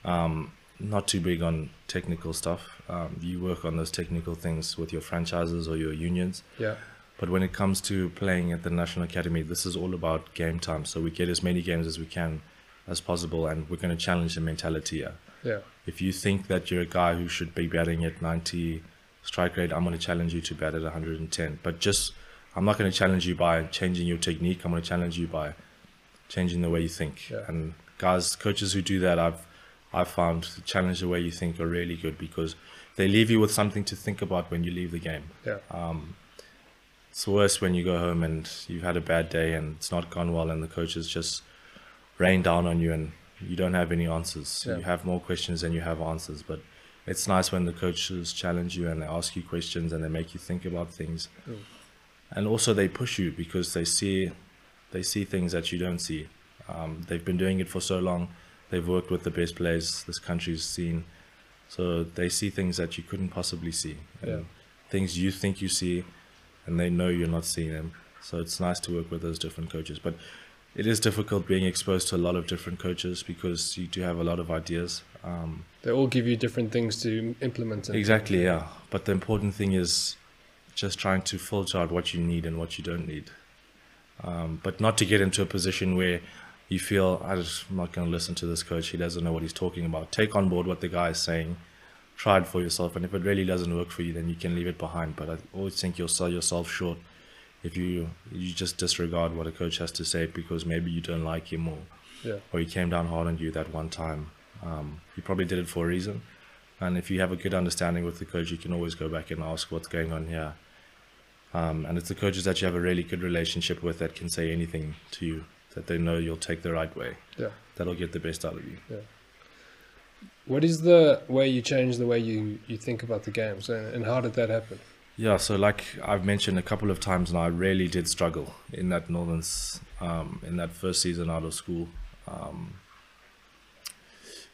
um, not too big on technical stuff. Um, you work on those technical things with your franchises or your unions. Yeah. But when it comes to playing at the National Academy, this is all about game time. So we get as many games as we can as possible, and we're going to challenge the mentality here. Yeah. If you think that you're a guy who should be batting at ninety strike rate, I'm going to challenge you to bat at one hundred and ten. But just, I'm not going to challenge you by changing your technique. I'm going to challenge you by changing the way you think. Yeah. And guys, coaches who do that, I've I've found challenge the way you think are really good, because they leave you with something to think about when you leave the game. Yeah. Um, it's worse when you go home and you've had a bad day and it's not gone well, and the coaches just rain down on you and you don't have any answers. Yeah. You have more questions than you have answers. But it's nice when the coaches challenge you and they ask you questions and they make you think about things. Mm. And also they push you, because they see, they see things that you don't see. Um, they've been doing it for so long. They've worked with the best players this country's seen. So they see things that you couldn't possibly see. Yeah. And things you think you see, and they know you're not seeing them. So it's nice to work with those different coaches. But it is difficult being exposed to a lot of different coaches, because you do have a lot of ideas. Um, they all give you different things to implement. Exactly, yeah. But the important thing is just trying to filter out what you need and what you don't need. Um, but not to get into a position where you feel, I'm not going to listen to this coach. He doesn't know what he's talking about. Take on board what the guy is saying. Try it for yourself. And if it really doesn't work for you, then you can leave it behind. But I always think you'll sell yourself short if you you just disregard what a coach has to say, because maybe you don't like him, or, yeah. or he came down hard on you that one time. Um, he probably did it for a reason. And if you have a good understanding with the coach, you can always go back and ask what's going on here. Um, and it's the coaches that you have a really good relationship with that can say anything to you that they know you'll take the right way. Yeah. That'll get the best out of you. Yeah. What is the way you change the way you, you think about the games, and, and how did that happen? Yeah, so like I've mentioned a couple of times now, I really did struggle in that Northern's, um, in that first season out of school. Um,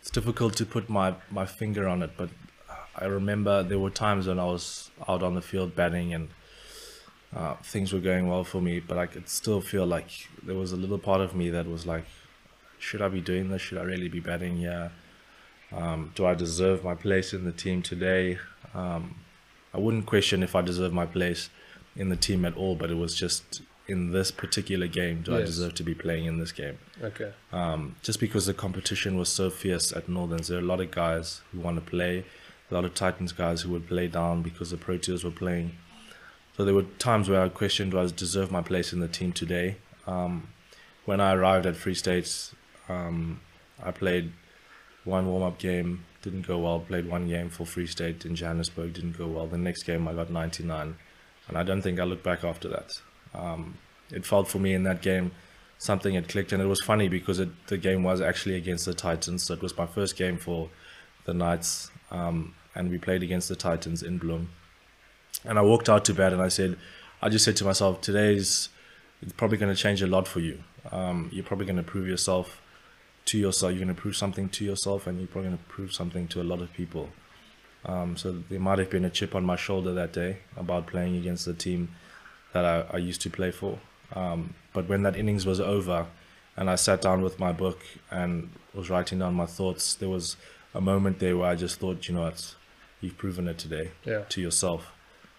it's difficult to put my, my finger on it, but I remember there were times when I was out on the field batting and Uh, things were going well for me, but I could still feel like there was a little part of me that was like, should I be doing this? Should I really be batting here? Um, do I deserve my place in the team today? Um, I wouldn't question if I deserve my place in the team at all, but it was just in this particular game, do yes. I deserve to be playing in this game? Okay. Um, just because the competition was so fierce at Northerns, there are a lot of guys who want to play, a lot of Titans guys who would play down because the Proteas were playing. So there were times where I questioned, do I deserve my place in the team today? Um, when I arrived at Free State, um, I played one warm-up game, didn't go well, played one game for Free State in Johannesburg, didn't go well. The next game I got ninety-nine, and I don't think I looked back after that. Um, it felt for me in that game, something had clicked, and it was funny because it, the game was actually against the Titans. So it was my first game for the Knights, um, and we played against the Titans in Bloom. And I walked out to bat and I said, I just said to myself, today's it's probably going to change a lot for you. Um, you're probably going to prove yourself to yourself. You're going to prove something to yourself, and you're probably going to prove something to a lot of people. Um, so there might have been a chip on my shoulder that day about playing against the team that I, I used to play for. Um, but when that innings was over and I sat down with my book and was writing down my thoughts, there was a moment there where I just thought, you know what, you've proven it today yeah. to yourself.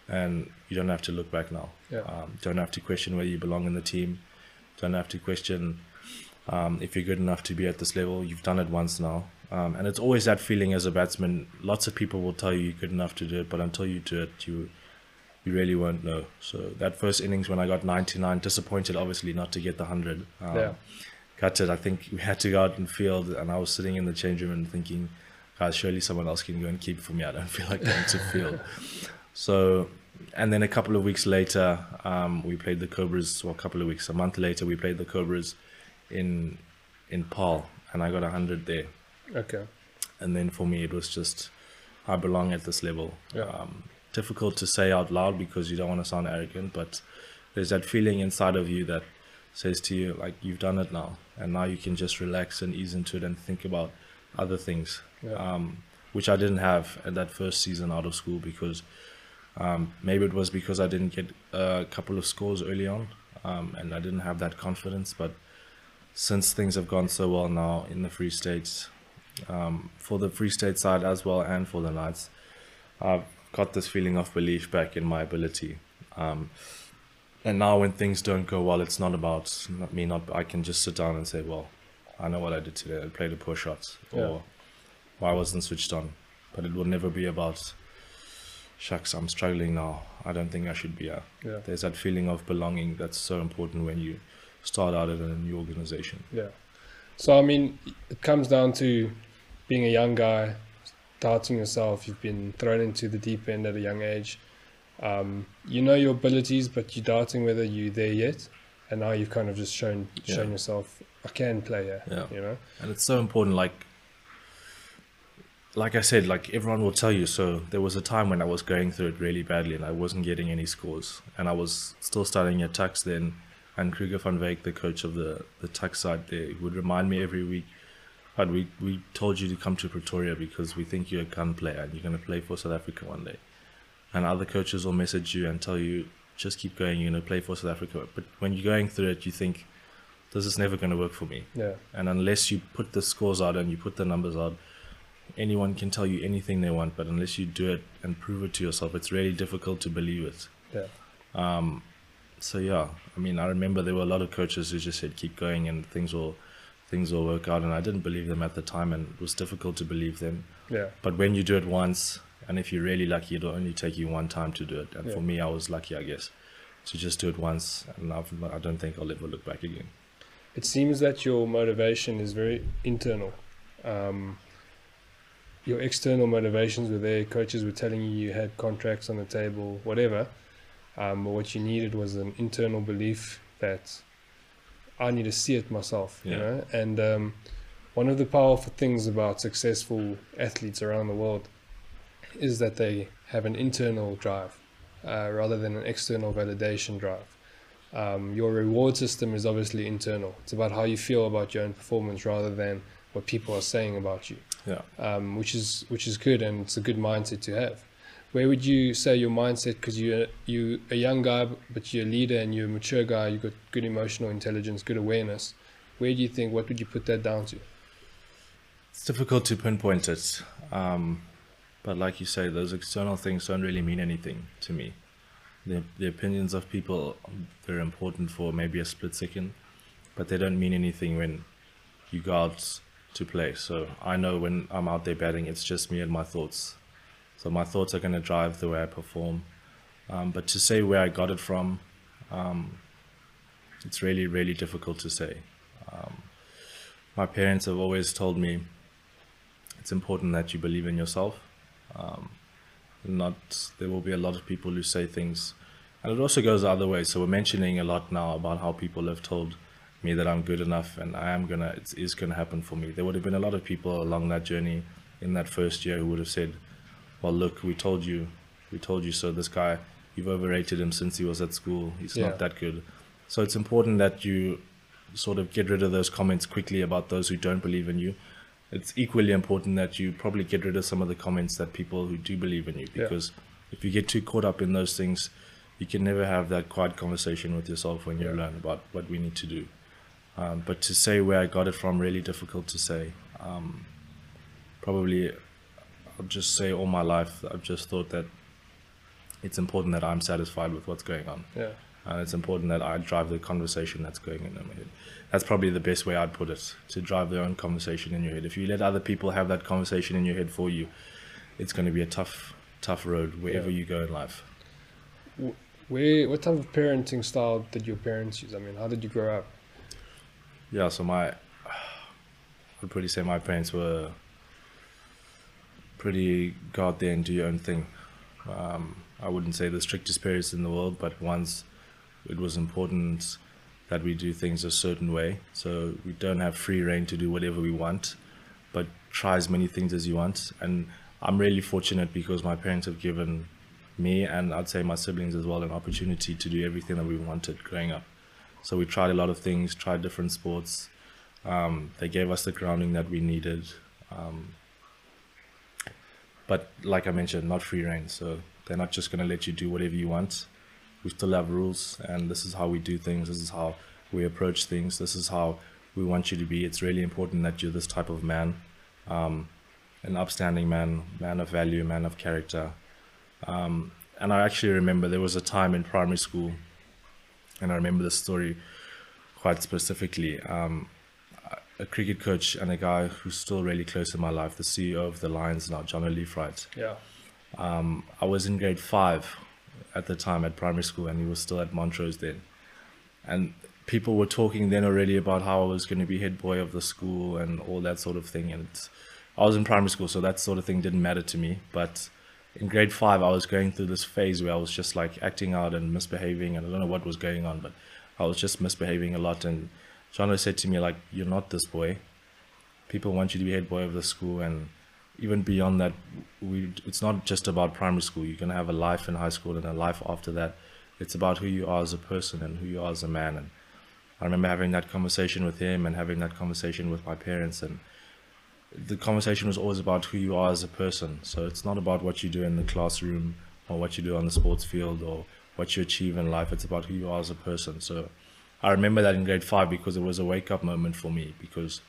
And you don't have to look back now. Yeah. Um, don't have to question whether you belong in the team. Don't have to question um, if you're good enough to be at this level. You've done it once now. Um, and it's always that feeling as a batsman. Lots of people will tell you you're good enough to do it, but until you do it, you you really won't know. So that first innings when I got ninety-nine, disappointed obviously not to get the one hundred. Um, yeah. Gutted. I think we had to go out and field, and I was sitting in the change room and thinking, guys, surely someone else can go and keep for me. I don't feel like going to field. So, and then a couple of weeks later, um, we played the Cobras, well, a couple of weeks, a month later, we played the Cobras in in Paarl, and I got one hundred there. Okay. And then for me, it was just, I belong at this level. Yeah. Um, difficult to say out loud because you don't want to sound arrogant, but there's that feeling inside of you that says to you, like, you've done it now, and now you can just relax and ease into it and think about other things, yeah. um, which I didn't have at that first season out of school because... Um, maybe it was because I didn't get a couple of scores early on, um, and I didn't have that confidence. But since things have gone so well now in the Free States, um, for the Free State side as well and for the Knights. I've got this feeling of belief back in my ability. Um, and now when things don't go well, it's not about not me. Not I can just sit down and say, well, I know what I did today. I played a poor shot, yeah. or well, I wasn't switched on. But it will never be about, shucks, I'm struggling now. I don't think I should be here. Yeah. There's that feeling of belonging that's so important when you start out at a new organization. Yeah. So, I mean, it comes down to being a young guy, doubting yourself. You've been thrown into the deep end at a young age. Um, you know your abilities, but you're doubting whether you're there yet. And now you've kind of just shown shown yeah. yourself, I can play here, yeah. you know? And it's so important, like, Like I said, like everyone will tell you, so there was a time when I was going through it really badly and I wasn't getting any scores. And I was still studying at Tux then, and Kruger van Wyk, the coach of the, the Tux side there, would remind me every week, but we, we told you to come to Pretoria because we think you're a gun player and you're going to play for South Africa one day. And other coaches will message you and tell you, just keep going, you're going to play for South Africa. But when you're going through it, you think, this is never going to work for me. Yeah. And unless you put the scores out and you put the numbers out, anyone can tell you anything they want, but unless you do it and prove it to yourself, it's really difficult to believe it. Yeah. Um, so yeah, I mean, I remember there were a lot of coaches who just said, keep going and things will, things will work out. And I didn't believe them at the time and it was difficult to believe them. Yeah. But when you do it once, and if you're really lucky, it'll only take you one time to do it. And yeah. for me, I was lucky, I guess, to just do it once. And I've, I don't think I'll ever look back again. It seems that your motivation is very internal. Um, Your external motivations were there. Coaches were telling you you had contracts on the table, whatever. Um, but what you needed was an internal belief that I need to see it myself. Yeah. You know. And um, one of the powerful things about successful athletes around the world is that they have an internal drive uh, rather than an external validation drive. Um, your reward system is obviously internal. It's about how you feel about your own performance rather than what people are saying about you. Yeah. Um, which is which is good, and it's a good mindset to have. Where would you say your mindset, because you you a young guy, but you're a leader and you're a mature guy, you've got good emotional intelligence, good awareness. Where do you think, what would you put that down to? It's difficult to pinpoint it, um, but like you say, those external things don't really mean anything to me. The, the opinions of people, they're important for maybe a split second, but they don't mean anything when you go out to play. So I know when I'm out there batting, it's just me and my thoughts. So my thoughts are going to drive the way I perform. Um, but to say where I got it from, um, it's really, really difficult to say. Um, my parents have always told me it's important that you believe in yourself. Um, not there will be a lot of people who say things, and it also goes the other way. So we're mentioning a lot now about how people have told me that I'm good enough and I am gonna, it is gonna happen for me. There would have been a lot of people along that journey in that first year who would have said, well, look, we told you, we told you so. This guy, you've overrated him since he was at school. He's yeah. not that good. So it's important that you sort of get rid of those comments quickly about those who don't believe in you. It's equally important that you probably get rid of some of the comments that people who do believe in you, because yeah. if you get too caught up in those things, you can never have that quiet conversation with yourself when you yeah. learn about what we need to do. Um, but to say where I got it from, really difficult to say. Um, probably I'll just say all my life, I've just thought that it's important that I'm satisfied with what's going on. Yeah. And it's important that I drive the conversation that's going on in my head. That's probably the best way I'd put it, to drive their own conversation in your head. If you let other people have that conversation in your head for you, it's going to be a tough, tough road wherever yeah. you go in life. Where, what type of parenting style did your parents use? I mean, how did you grow up? Yeah, so my, I'd probably say my parents were pretty go out there and do your own thing. Um, I wouldn't say the strictest parents in the world, but once it was important that we do things a certain way. So we don't have free reign to do whatever we want, but try as many things as you want. And I'm really fortunate because my parents have given me, and I'd say my siblings as well, an opportunity to do everything that we wanted growing up. So we tried a lot of things, tried different sports. Um, they gave us the grounding that we needed. Um, but like I mentioned, not free reign. So they're not just going to let you do whatever you want. We still have rules, and this is how we do things. This is how we approach things. This is how we want you to be. It's really important that you're this type of man. um, an upstanding man, man of value, man of character. Um, and I actually remember there was a time in primary school, and I remember the story quite specifically. Um, a cricket coach and a guy who's still really close in my life, the C E O of the Lions now, John O'Leary Wright. Yeah. Um, I was in grade five at the time at primary school, and he was still at Montrose then. And people were talking then already about how I was going to be head boy of the school and all that sort of thing. And it's, I was in primary school, so that sort of thing didn't matter to me. But in grade five, I was going through this phase where I was just like acting out and misbehaving, and I don't know what was going on, but I was just misbehaving a lot. And Jono said to me, like, you're not this boy. People want you to be head boy of the school, and even beyond that, we, it's not just about primary school. You're going to have a life in high school and a life after that. It's about who you are as a person and who you are as a man. And I remember having that conversation with him and having that conversation with my parents, and the conversation was always about who you are as a person. So it's not about what you do in the classroom or what you do on the sports field or what you achieve in life. It's about who you are as a person. So I remember that in grade five, because it was a wake-up moment for me, because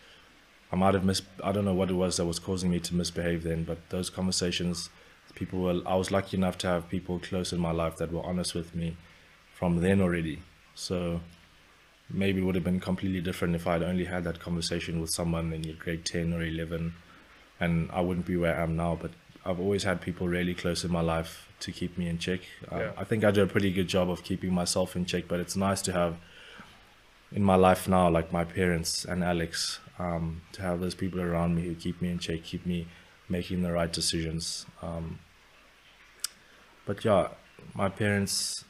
I might have mis- I don't know what it was that was causing me to misbehave then, but those conversations, people were, I was lucky enough to have people close in my life that were honest with me from then already. So maybe it would have been completely different if I had only had that conversation with someone in grade ten or eleven, and I wouldn't be where I am now. But I've always had people really close in my life to keep me in check. Yeah. I, I think I do a pretty good job of keeping myself in check, but it's nice to have in my life now, like my parents and Alex, um, to have those people around me who keep me in check, keep me making the right decisions. Um, but yeah, my parents,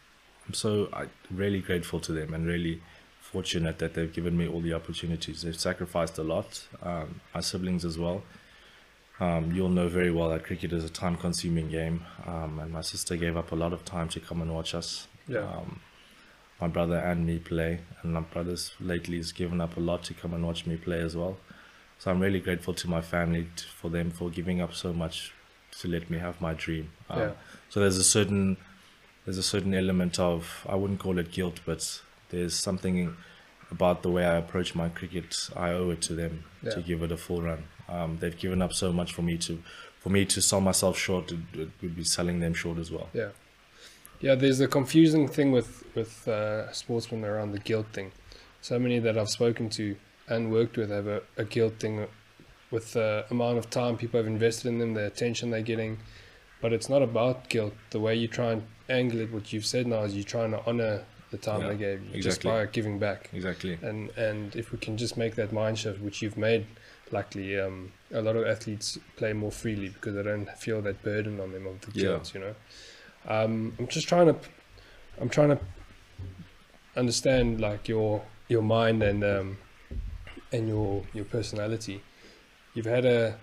I'm so I, really grateful to them, and really fortunate that they've given me all the opportunities. They've sacrificed a lot, um, my siblings as well. Um, you'll know very well that cricket is a time-consuming game, um, and my sister gave up a lot of time to come and watch us. Yeah. Um, my brother and me play, and my brother's lately has given up a lot to come and watch me play as well. So I'm really grateful to my family, to, for them, for giving up so much to let me have my dream. Um, yeah. So there's a certain there's a certain element of, I wouldn't call it guilt, but there's something about the way I approach my cricket. I owe it to them yeah. to give it a full run. Um, they've given up so much for me to, for me to sell myself short, it, it would be selling them short as well. Yeah, yeah. There's a confusing thing with with uh, sportsmen around the guilt thing. So many that I've spoken to and worked with have a, a guilt thing with the amount of time people have invested in them, the attention they're getting. But it's not about guilt. The way you try and angle it, what you've said now, is you're trying to honor the time yeah, they gave you, exactly. just by giving back. Exactly. And and if we can just make that mind shift, which you've made, luckily, um, a lot of athletes play more freely because they don't feel that burden on them of the guilt, yeah. you know. Um, I'm just trying to, I'm trying to understand like your your mind and um, and your your personality. You've had a,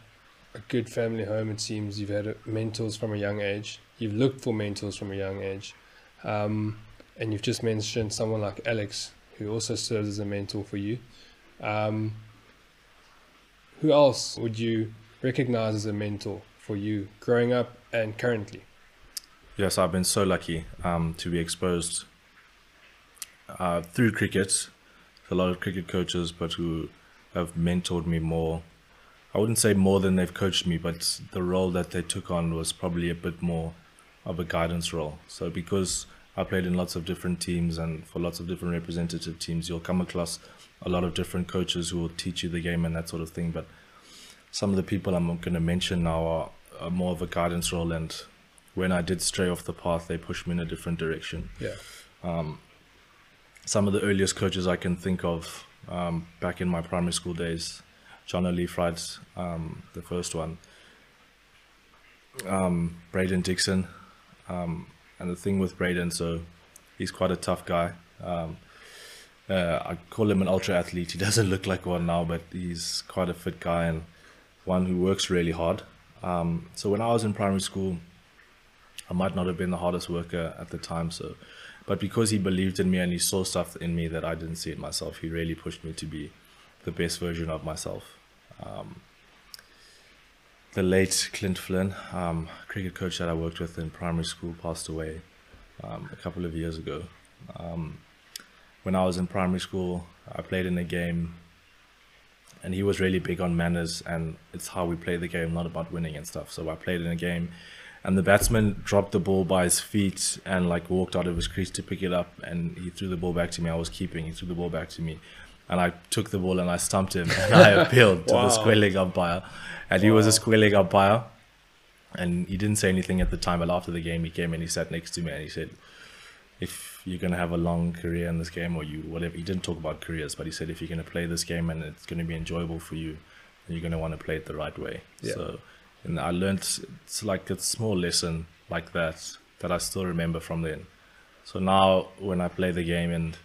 a good family home, it seems. You've had a, mentors from a young age. You've looked for mentors from a young age. Um, and you've just mentioned someone like Alex, who also serves as a mentor for you. Um, who else would you recognize as a mentor for you growing up and currently? Yes, I've been so lucky um, to be exposed uh, through cricket. A lot of cricket coaches, but who have mentored me more. I wouldn't say more than they've coached me, but the role that they took on was probably a bit more of a guidance role. So because I played in lots of different teams and for lots of different representative teams, you'll come across a lot of different coaches who will teach you the game and that sort of thing. But some of the people I'm going to mention now are, are more of a guidance role, and when I did stray off the path, they pushed me in a different direction. Yeah. Um, some of the earliest coaches I can think of um, back in my primary school days, John O'Leary Wright, um, the first one, um, Braden Dixon, um, and the thing with Braden, so he's quite a tough guy. Um, uh, I call him an ultra athlete. He doesn't look like one now, but he's quite a fit guy and one who works really hard. Um, so when I was in primary school, I might not have been the hardest worker at the time, so. But because he believed in me and he saw stuff in me that I didn't see in myself, he really pushed me to be the best version of myself. Um, the late Clint Flynn, um, cricket coach that I worked with in primary school, passed away um, a couple of years ago. Um, when I was in primary school, I played in a game and he was really big on manners, and it's how we play the game, not about winning and stuff. So I played in a game and the batsman dropped the ball by his feet and like walked out of his crease to pick it up, and he threw the ball back to me. I was keeping, he threw the ball back to me, and I took the ball and I stumped him, and I appealed to wow. the square leg umpire, and wow. he was a square leg umpire, and he didn't say anything at the time, but after the game he came and he sat next to me and he said, if you're going to have a long career in this game or you whatever, he didn't talk about careers, but he said if you're going to play this game and it's going to be enjoyable for you, then you're going to want to play it the right way. Yeah. So, and I learned, it's like a small lesson like that that I still remember from then. So now when I play the game, and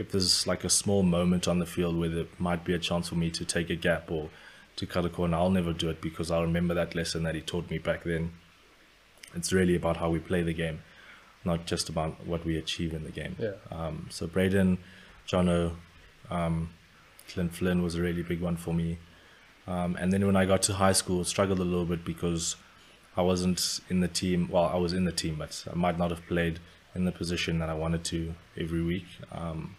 if there's like a small moment on the field where there might be a chance for me to take a gap or to cut a corner, I'll never do it because I'll remember that lesson that he taught me back then. It's really about how we play the game, not just about what we achieve in the game. Yeah. Um, so Braden, Jono, um, Clint Flynn was a really big one for me. Um, and then when I got to high school, struggled a little bit because I wasn't in the team. Well, I was in the team, but I might not have played in the position that I wanted to every week. Um,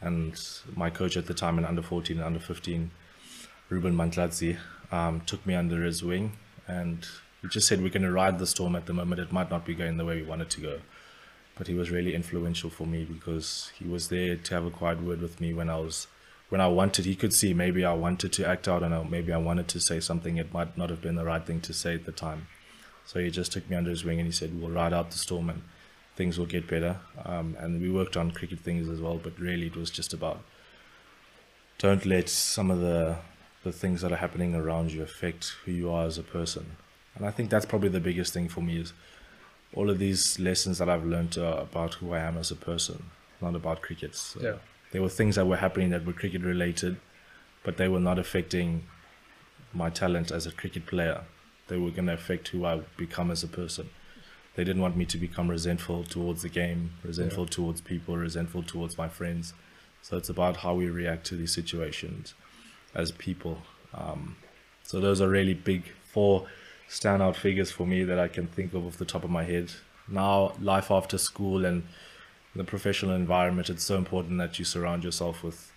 and my coach at the time in under fourteen and under fifteen, Ruben Mantlatsi, um, took me under his wing, and he just said, we're going to ride the storm at the moment. It might not be going the way we want it to go. But he was really influential for me because he was there to have a quiet word with me when I was, when I wanted, he could see maybe I wanted to act out, and maybe I wanted to say something. It might not have been the right thing to say at the time. So he just took me under his wing and he said, we'll ride out the storm and things will get better. Um, and we worked on cricket things as well, but really it was just about don't let some of the, the things that are happening around you affect who you are as a person. And I think that's probably the biggest thing for me, is all of these lessons that I've learned are about who I am as a person, not about cricket. So yeah. There were things that were happening that were cricket related, but they were not affecting my talent as a cricket player. They were going to affect who I become as a person. They didn't want me to become resentful towards the game, resentful yeah. towards people, resentful towards my friends. So it's about how we react to these situations as people. Um, so those are really big four standout figures for me that I can think of off the top of my head. Now, life after school and the professional environment, it's so important that you surround yourself with,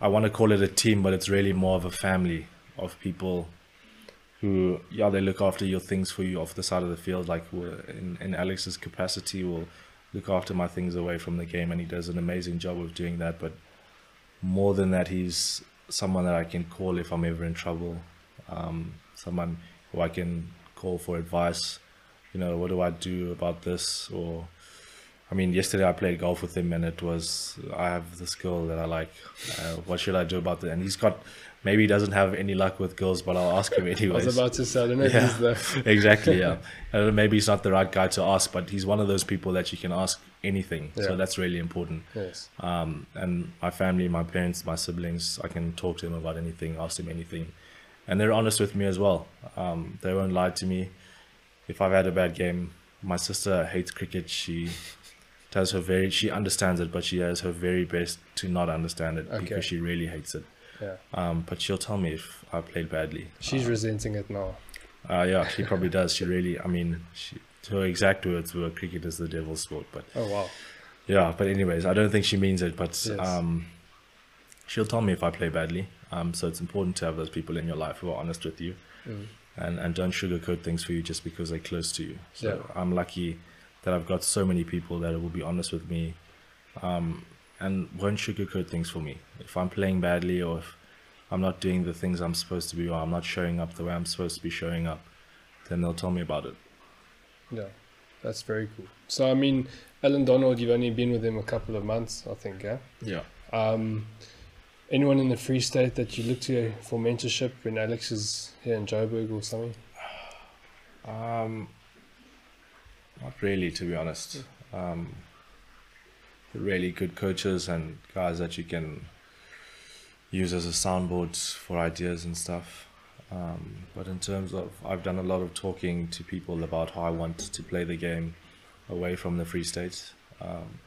I want to call it a team, but it's really more of a family of people who, yeah, they look after your things for you off the side of the field. Like in, in Alex's capacity, will look after my things away from the game, and he does an amazing job of doing that. But more than that, he's someone that I can call if I'm ever in trouble, um, someone who I can call for advice. You know, what do I do about this? Or, I mean, yesterday I played golf with him, and it was, I have this girl that I like, uh, what should I do about that? And he's got, maybe he doesn't have any luck with girls, but I'll ask him anyways. I was about to say, I don't know yeah, if he's there. Exactly, yeah. I don't know, maybe he's not the right guy to ask, but he's one of those people that you can ask anything. Yeah. So that's really important. Yes. Um, and my family, my parents, my siblings, I can talk to them about anything, ask them anything. And they're honest with me as well. Um, they won't lie to me. If I've had a bad game, my sister hates cricket. She does her very, she understands it, but she does her very best to not understand it okay. because she really hates it. Yeah. Um, but she'll tell me if I played badly. She's um, resenting it now. Uh, yeah, she probably does. She really, I mean, she, her exact words were, cricket is the devil's sport. But oh, wow. Yeah, but anyways, I don't think she means it, but yes. um, she'll tell me if I play badly. Um, so it's important to have those people in your life who are honest with you mm. and, and don't sugarcoat things for you just because they're close to you. So yeah. I'm lucky that I've got so many people that will be honest with me um, and won't sugarcoat things for me. If I'm playing badly, or if I'm not doing the things I'm supposed to be, or I'm not showing up the way I'm supposed to be showing up, then they'll tell me about it. Yeah, that's very cool. So, I mean, Alan Donald, you've only been with him a couple of months, I think, yeah? Yeah. Um, Anyone in the Free State that you look to for mentorship when Alex is here in Joburg or something? Um, not really, to be honest. Um, really good coaches and guys that you can use as a soundboard for ideas and stuff. Um, but in terms of, I've done a lot of talking to people about how I want to play the game away from the Free State. Um,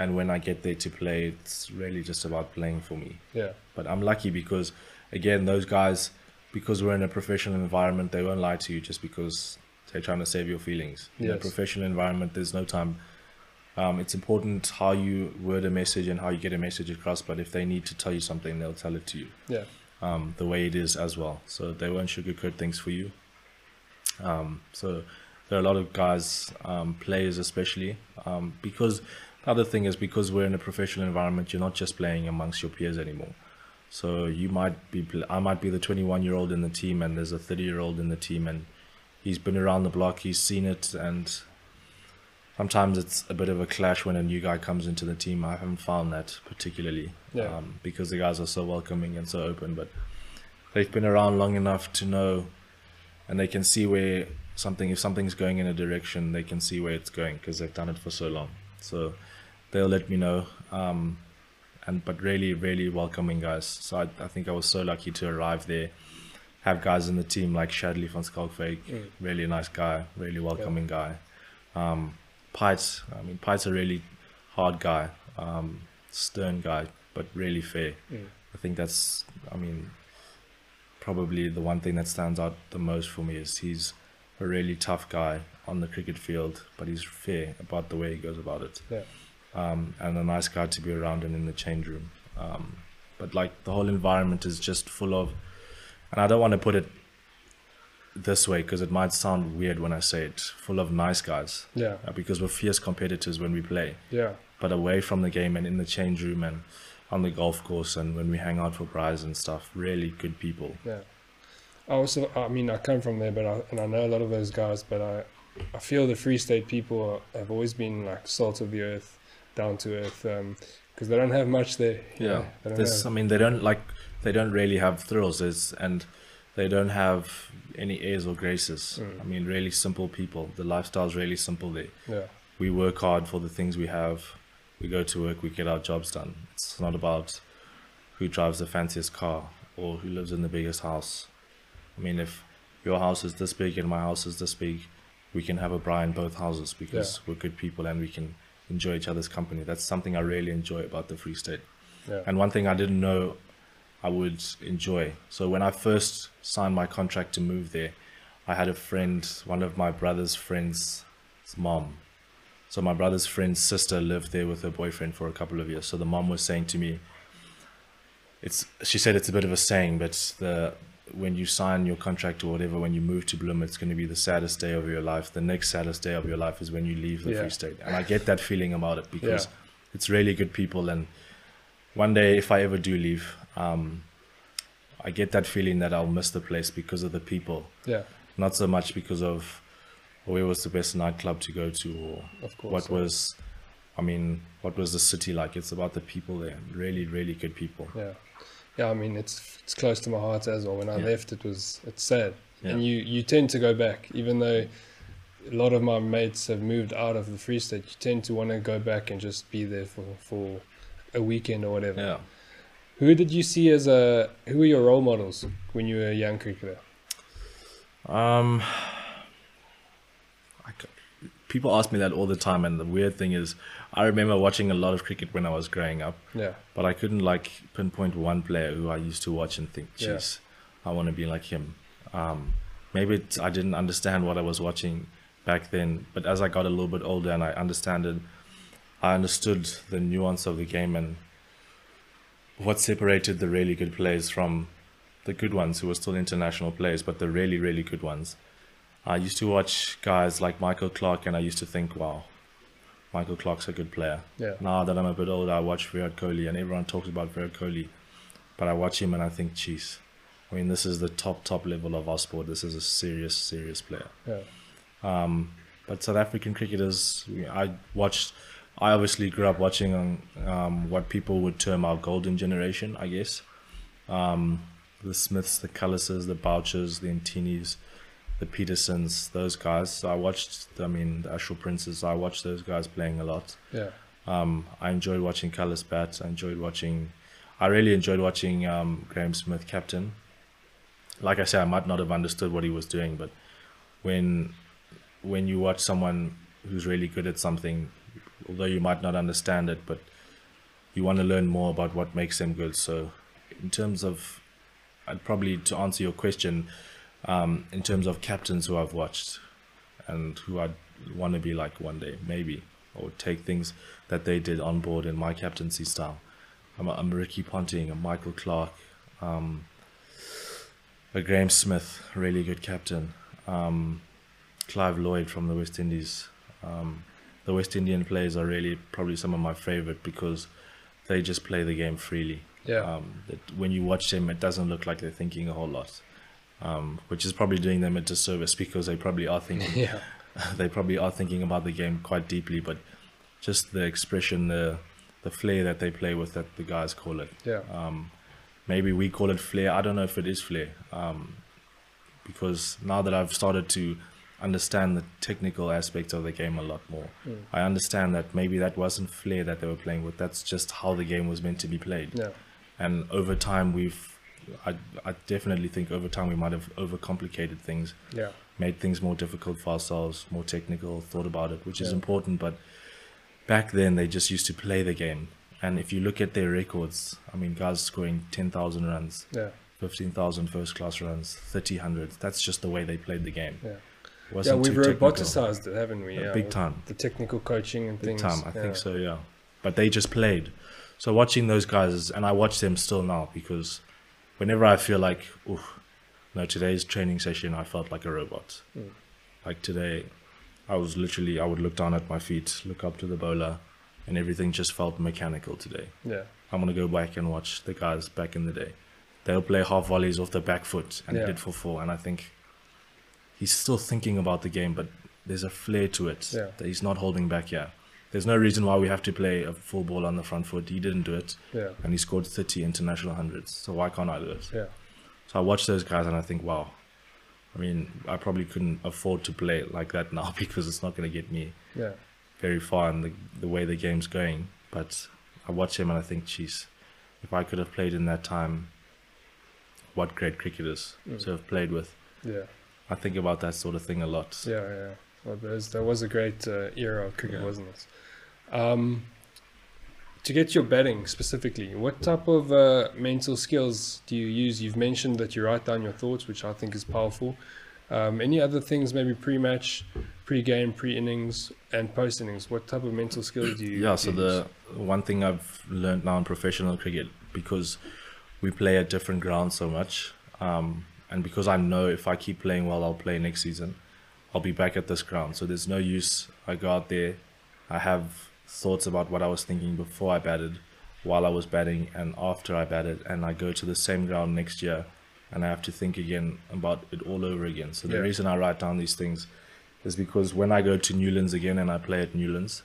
And when I get there to play, it's really just about playing for me. Yeah. But I'm lucky because, again, those guys, because we're in a professional environment, they won't lie to you just because they're trying to save your feelings. Yes. In a professional environment, there's no time. Um, it's important how you word a message and how you get a message across. But if they need to tell you something, they'll tell it to you. Yeah. um, the way it is as well. So they won't sugarcoat things for you. Um, so there are a lot of guys, um, players especially, um, because the other thing is, because we're in a professional environment, you're not just playing amongst your peers anymore. So you might be, I might be the twenty-one year old in the team, and there's a thirty year old in the team, and he's been around the block, he's seen it, and sometimes it's a bit of a clash when a new guy comes into the team. I haven't found that particularly, yeah. um, because the guys are so welcoming and so open, but they've been around long enough to know, and they can see where something, if something's going in a direction, they can see where it's going because they've done it for so long. So they'll let me know, um, and but really, really welcoming guys. So I, I think I was so lucky to arrive there, have guys in the team like Shadley van Skalkwyk, mm. really nice guy, really welcoming yeah. guy. Um, Pite, I mean, Pite's a really hard guy, um, stern guy, but really fair. Mm. I think that's, I mean, probably the one thing that stands out the most for me is he's a really tough guy on the cricket field, but he's fair about the way he goes about it. Yeah. Um, and a nice guy to be around and in the change room. Um, but like the whole environment is just full of, and I don't want to put it this way because it might sound weird when I say it, full of nice guys. Yeah. Uh, because we're fierce competitors when we play. Yeah. But away from the game and in the change room and on the golf course and when we hang out for prize and stuff, really good people. Yeah. I also, I mean, I come from there, but I, and I know a lot of those guys, but I, I feel the Free State people are, have always been like salt of the earth, down to earth, um, because they don't have much there. Yeah. Know, There's, I mean, they don't like, they don't really have thrills, there's, and they don't have any airs or graces. Mm. I mean, really simple people. The lifestyle's really simple there. Yeah. We work hard for the things we have. We go to work, we get our jobs done. It's not about who drives the fanciest car or who lives in the biggest house. I mean, if your house is this big and my house is this big, we can have a braai in both houses because yeah. we're good people and we can enjoy each other's company. That's something I really enjoy about the Free State. Yeah. And one thing I didn't know I would enjoy. So when I first signed my contract to move there, I had a friend, one of my brother's friend's mom. So my brother's friend's sister lived there with her boyfriend for a couple of years. So the mom was saying to me, it's, she said it's a bit of a saying, but the, when you sign your contract or whatever, when you move to Bloom, it's going to be the saddest day of your life. The next saddest day of your life is when you leave the yeah. Free State. And I get that feeling about it because yeah. it's really good people. And one day, if I ever do leave, um, I get that feeling that I'll miss the place because of the people. Yeah. Not so much because of, where was the best nightclub to go to, or of course, what yeah. was, I mean, what was the city like? It's about the people there. Really, really good people. Yeah, yeah. I mean, it's it's close to my heart as well. When I yeah. left, it was it's sad, yeah. and you you tend to go back, even though a lot of my mates have moved out of the Free State. You tend to want to go back and just be there for for a weekend or whatever. Yeah. Who did you see as a who were your role models when you were a young cricketer? Um. People ask me that all the time, and the weird thing is I remember watching a lot of cricket when I was growing up, yeah, but I couldn't like pinpoint one player who I used to watch and think, jeez, yeah. I want to be like him. Um, maybe it's, I didn't understand what I was watching back then, but as I got a little bit older and I understand it, I understood the nuance of the game and what separated the really good players from the good ones who were still international players, but the really, really good ones. I used to watch guys like Michael Clarke and I used to think, wow, Michael Clarke's a good player. Yeah. Now that I'm a bit older, I watch Virat Kohli and everyone talks about Virat Kohli, but I watch him and I think, jeez, I mean, this is the top, top level of our sport. This is a serious, serious player. Yeah. Um, but South African cricketers, I watched, I obviously grew up watching um, what people would term our golden generation, I guess. Um, the Smiths, the Cullises, the Bouchers, the Antinis, the Petersons, those guys. So I watched, I mean, the Ashwell Princes, I watched those guys playing a lot. Yeah. Um, I enjoyed watching Cullis bat. I enjoyed watching, I really enjoyed watching um, Graeme Smith captain. Like I said, I might not have understood what he was doing, but when, when you watch someone who's really good at something, although you might not understand it, but you want to learn more about what makes them good. So in terms of, I'd probably, to answer your question, Um, in terms of captains who I've watched and who I'd want to be like one day, maybe, or take things that they did on board in my captaincy style. I'm, I'm Ricky Ponting, I'm Michael Clarke, um, But Graeme Smith, really good captain. Um, Clive Lloyd from the West Indies. Um, the West Indian players are really probably some of my favourite because they just play the game freely. Yeah. Um, it, when you watch them, it doesn't look like they're thinking a whole lot, um, which is probably doing them a disservice because they probably are thinking. Yeah. They probably are thinking about the game quite deeply, but just the expression, the the flair that they play with, that the guys call it. Yeah. Um, maybe we call it flair. I don't know if it is flair, um, because now that I've started to understand the technical aspects of the game a lot more. Mm. I understand that maybe that wasn't flair that they were playing with. That's just how the game was meant to be played. Yeah. And over time, we've, I, I definitely think over time we might have overcomplicated things. Yeah. Made things more difficult for ourselves, more technical, thought about it, which yeah. is important. But back then, they just used to play the game. And if you look at their records, I mean, guys scoring ten thousand runs, yeah. fifteen thousand first-class runs, thirty hundreds. That's just the way they played the game. Yeah. Yeah, we've roboticized it, haven't we? Yeah, big time. The technical coaching and things. Big time, I yeah. think so, yeah. But they just played. So watching those guys, and I watch them still now because whenever I feel like, ooh, no, today's training session, I felt like a robot. Mm. Like today, I was literally, I would look down at my feet, look up to the bowler, and everything just felt mechanical today. Yeah. I'm going to go back and watch the guys back in the day. They'll play half volleys off the back foot, and yeah. did for four, and I think... he's still thinking about the game, but there's a flair to it yeah. that he's not holding back here. There's no reason why we have to play a full ball on the front foot. He didn't do it, yeah. and he scored thirty international hundreds. So why can't I do it? Yeah. So I watch those guys and I think, wow. I mean, I probably couldn't afford to play like that now because it's not going to get me yeah. very far in the, the way the game's going. But I watch him and I think, geez, if I could have played in that time, what great cricketers mm. to have played with. Yeah. I think about that sort of thing a lot. Yeah, yeah. Well, that, was, that was a great uh, era of cricket, yeah. wasn't it? Um, to get your batting specifically, what type of uh, mental skills do you use? You've mentioned that you write down your thoughts, which I think is powerful. Um, any other things, maybe pre-match, pre-game, pre-innings, and post-innings? What type of mental skills do you yeah, use? Yeah, so the one thing I've learned now in professional cricket, because we play at different grounds so much, um, and because I know if I keep playing well, I'll play next season, I'll be back at this ground. So there's no use. I go out there, I have thoughts about what I was thinking before I batted, while I was batting, and after I batted, and I go to the same ground next year, and I have to think again about it all over again. So the yeah. reason I write down these things is because when I go to Newlands again and I play at Newlands,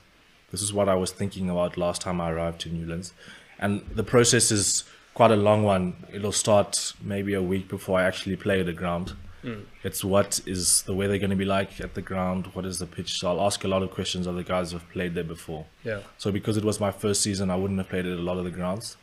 this is what I was thinking about last time I arrived to Newlands. And the process is quite a long one. It'll start maybe a week before I actually play at the ground. Mm. It's what is the weather going to be like at the ground? What is the pitch? So I'll ask a lot of questions of the guys who've played there before. Yeah. So because it was my first season, I wouldn't have played at a lot of the grounds.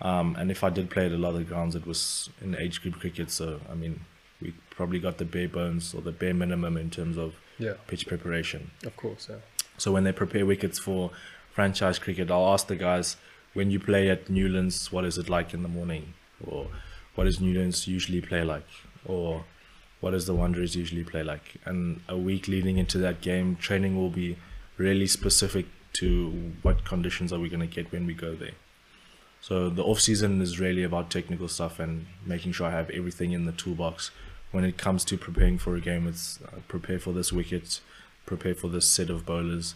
Um, and if I did play at a lot of the grounds, it was in age group cricket. So, I mean, we probably got the bare bones or the bare minimum in terms of yeah. pitch preparation. Of course, yeah. So when they prepare wickets for franchise cricket, I'll ask the guys, when you play at Newlands, what is it like in the morning? Or what does Newlands usually play like? Or what does the Wanderers usually play like? And a week leading into that game, training will be really specific to what conditions are we going to get when we go there. So the off-season is really about technical stuff and making sure I have everything in the toolbox. When it comes to preparing for a game, it's uh, prepare for this wicket, prepare for this set of bowlers,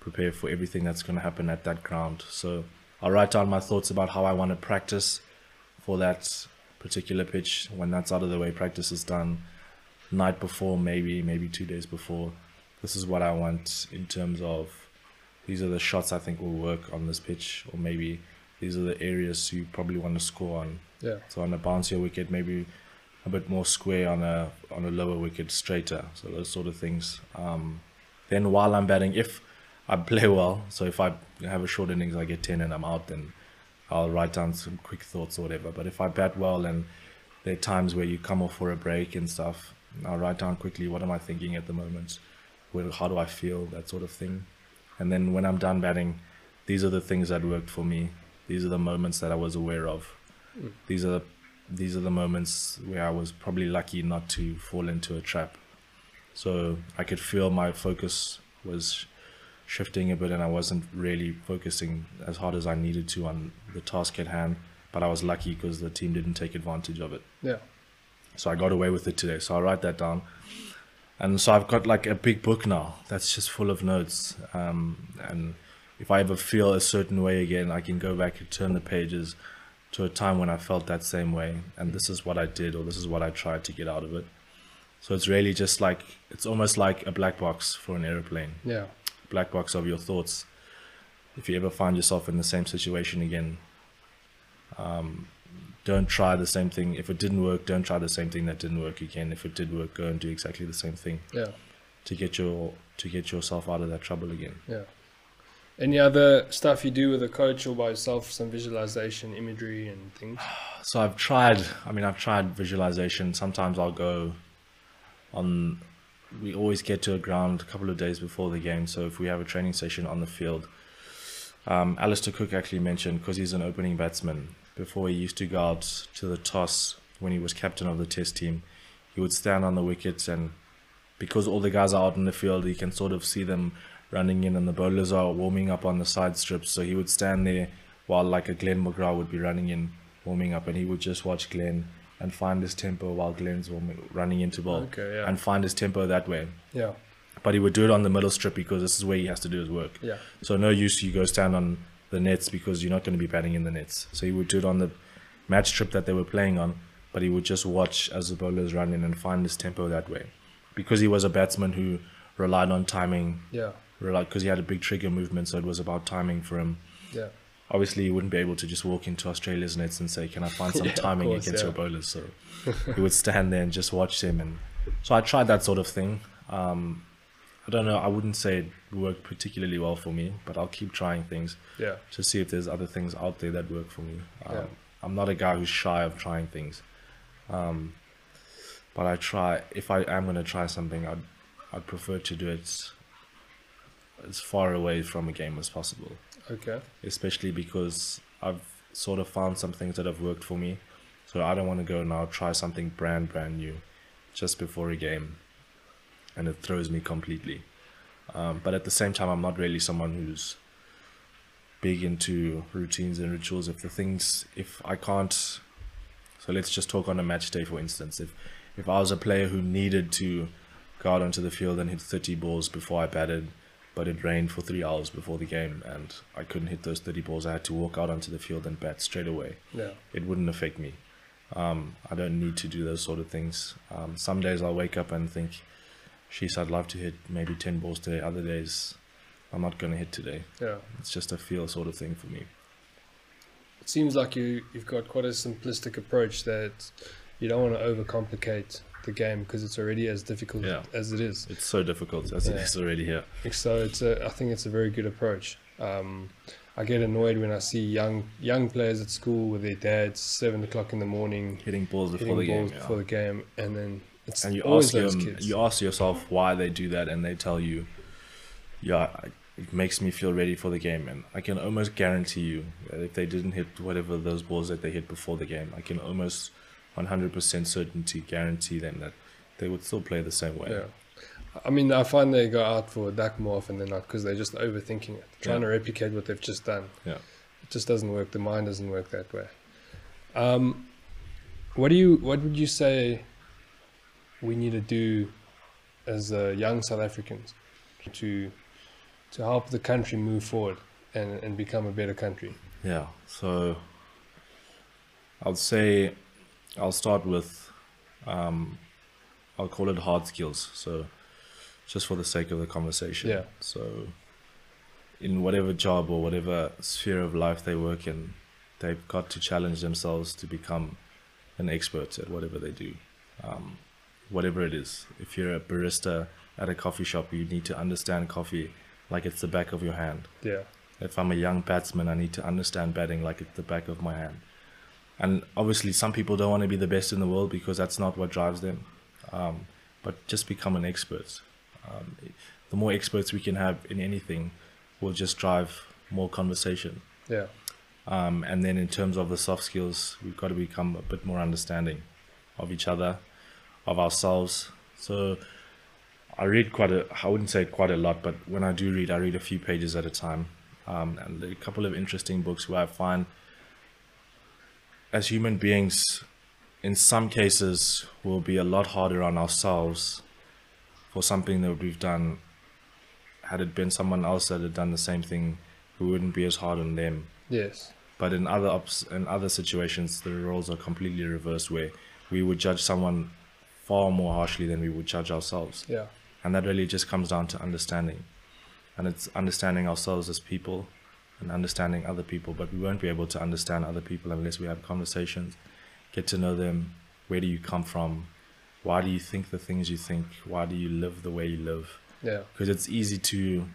prepare for everything that's going to happen at that ground. So I'll write down my thoughts about how I want to practice for that particular pitch. When that's out of the way, practice is done. Night before, maybe, maybe two days before. This is what I want in terms of, these are the shots I think will work on this pitch, or maybe these are the areas you probably want to score on. Yeah. So on a bouncier wicket, maybe a bit more square, on a on a lower wicket, straighter. So those sort of things. Um, then while I'm batting, if I play well, so if I have a short innings, I get ten and I'm out, then I'll write down some quick thoughts or whatever. But if I bat well and there are times where you come off for a break and stuff, I'll write down quickly, what am I thinking at the moment? Well, how do I feel? That sort of thing. And then when I'm done batting, these are the things that worked for me. These are the moments that I was aware of. Mm. These are the, these are the moments where I was probably lucky not to fall into a trap. So I could feel my focus was shifting a bit, and I wasn't really focusing as hard as I needed to on the task at hand, but I was lucky because the team didn't take advantage of it. Yeah. So I got away with it today. So I'll write that down. And so I've got like a big book now that's just full of notes. Um, and if I ever feel a certain way again, I can go back and turn the pages to a time when I felt that same way. And this is what I did, or this is what I tried to get out of it. So it's really just like, it's almost like a black box for an airplane. Yeah. Black box of your thoughts. If you ever find yourself in the same situation again, um, don't try the same thing. If it didn't work, don't try the same thing that didn't work again. If it did work, go and do exactly the same thing. Yeah. To get your to get yourself out of that trouble again. Yeah. Any other stuff you do with a coach or by yourself? Some visualization, imagery, and things. So I've tried. I mean, I've tried visualization. Sometimes I'll go on. We always get to a ground a couple of days before the game. So if we have a training session on the field, um, Alistair Cook actually mentioned, because he's an opening batsman. Before, he used to go out to the toss when he was captain of the test team. He would stand on the wickets, and because all the guys are out in the field, he can sort of see them running in, and the bowlers are warming up on the side strips. So he would stand there while like a Glenn McGrath would be running in, warming up, and he would just watch Glenn and find his tempo while Glenn's warming, running into ball. Okay, yeah. And find his tempo that way. Yeah. But he would do it on the middle strip because this is where he has to do his work. Yeah. So no use you go stand on the nets because you're not going to be batting in the nets. So he would do it on the match strip that they were playing on, but he would just watch as the bowlers run in and find his tempo that way. Because he was a batsman who relied on timing. Yeah. Relied, because he had a big trigger movement, so it was about timing for him. Yeah. Obviously, he wouldn't be able to just walk into Australia's nets and say, "Can I find some yeah, timing course, against yeah. your bowlers?" So he would stand there and just watch them. And so I tried that sort of thing. Um, I don't know, I wouldn't say it worked particularly well for me, but I'll keep trying things yeah. to see if there's other things out there that work for me. Um, yeah. I'm not a guy who's shy of trying things, um, but I try, if I am going to try something, I'd, I'd prefer to do it as far away from a game as possible. Okay. Especially because I've sort of found some things that have worked for me, so I don't want to go now try something brand, brand new just before a game. And it throws me completely. Um, but at the same time, I'm not really someone who's big into routines and rituals. If the things, if I can't, so let's just talk on a match day, for instance. If if I was a player who needed to go out onto the field and hit thirty balls before I batted, but it rained for three hours before the game and I couldn't hit those thirty balls, I had to walk out onto the field and bat straight away. Yeah. It wouldn't affect me. Um, I don't need to do those sort of things. Um, some days I'll wake up and think, Sheesh, I'd love to hit maybe ten balls today. Other days, I'm not going to hit today. Yeah, it's just a feel sort of thing for me. It seems like you, you've got quite a simplistic approach that you don't want to overcomplicate the game because it's already as difficult yeah. as it is. It's so difficult as yeah. it is already here. So it's a, I think it's a very good approach. Um, I get annoyed when I see young young players at school with their dads, seven o'clock in the morning, hitting balls before hitting the balls game. Before yeah. the game, and then. It's and you ask them, you ask yourself why they do that, and they tell you, "Yeah, it makes me feel ready for the game." And I can almost guarantee you that if they didn't hit whatever those balls that they hit before the game, I can almost one hundred percent certainty guarantee them that they would still play the same way. Yeah, I mean, I find they go out for a duck more often than not because they're just overthinking it, trying yeah. to replicate what they've just done. Yeah, it just doesn't work. The mind doesn't work that way. Um, what do you? What would you say we need to do as uh, young South Africans to to help the country move forward and, and become a better country? Yeah, so I'll say I'll start with um, I'll call it hard skills, so just for the sake of the conversation. Yeah. So in whatever job or whatever sphere of life they work in, they've got to challenge themselves to become an expert at whatever they do. Um, whatever it is. If you're a barista at a coffee shop, you need to understand coffee like it's the back of your hand. Yeah. If I'm a young batsman, I need to understand batting like it's the back of my hand. And obviously some people don't want to be the best in the world because that's not what drives them. Um, but just become an expert. Um, the more experts we can have in anything will just drive more conversation. Yeah. Um, and then in terms of the soft skills, we've got to become a bit more understanding of each other, of ourselves. So I read quite a, I wouldn't say quite a lot, but when I do read, I read a few pages at a time. Um, and a couple of interesting books where I find as human beings, in some cases we'll be a lot harder on ourselves for something that we've done. Had it been someone else that had done the same thing, we wouldn't be as hard on them. Yes. But in other ups, in other situations, the roles are completely reversed, where we would judge someone far more harshly than we would judge ourselves. Yeah. And that really just comes down to understanding. And it's understanding ourselves as people and understanding other people. But we won't be able to understand other people unless we have conversations, get to know them. Where do you come from? Why do you think the things you think? Why do you live the way you live? Yeah. Because it's easy to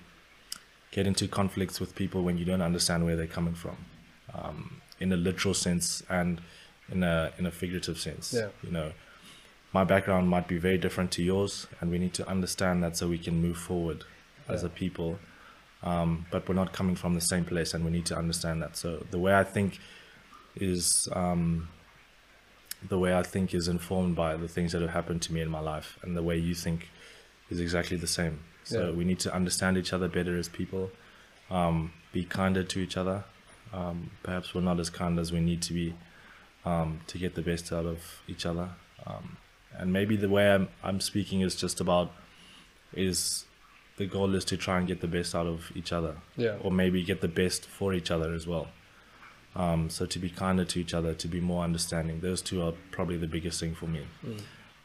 get into conflicts with people when you don't understand where they're coming from, um, in a literal sense and in a in a figurative sense. Yeah. You know, my background might be very different to yours, and we need to understand that so we can move forward as yeah. a people. Um, but we're not coming from the same place, and we need to understand that. So the way I think is um, the way I think is informed by the things that have happened to me in my life, and the way you think is exactly the same. So yeah. we need to understand each other better as people, um, be kinder to each other. Um, perhaps we're not as kind as we need to be um, to get the best out of each other. Um, and maybe the way I'm, I'm speaking is just about, is the goal is to try and get the best out of each other. Yeah. Or maybe get the best for each other as well. Um, so to be kinder to each other, to be more understanding. Those two are probably the biggest thing for me.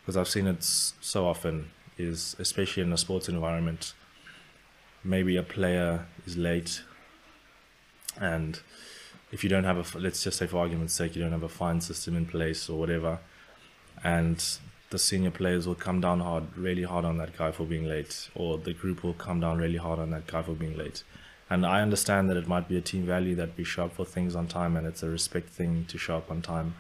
Because mm. I've seen it so often. Is especially in a sports environment, maybe a player is late, and if you don't have a, let's just say for argument's sake, you don't have a fine system in place or whatever, and the senior players will come down hard, really hard on that guy for being late, or the group will come down really hard on that guy for being late. And I understand that it might be a team value that we show up for things on time, and it's a respect thing to show up on time,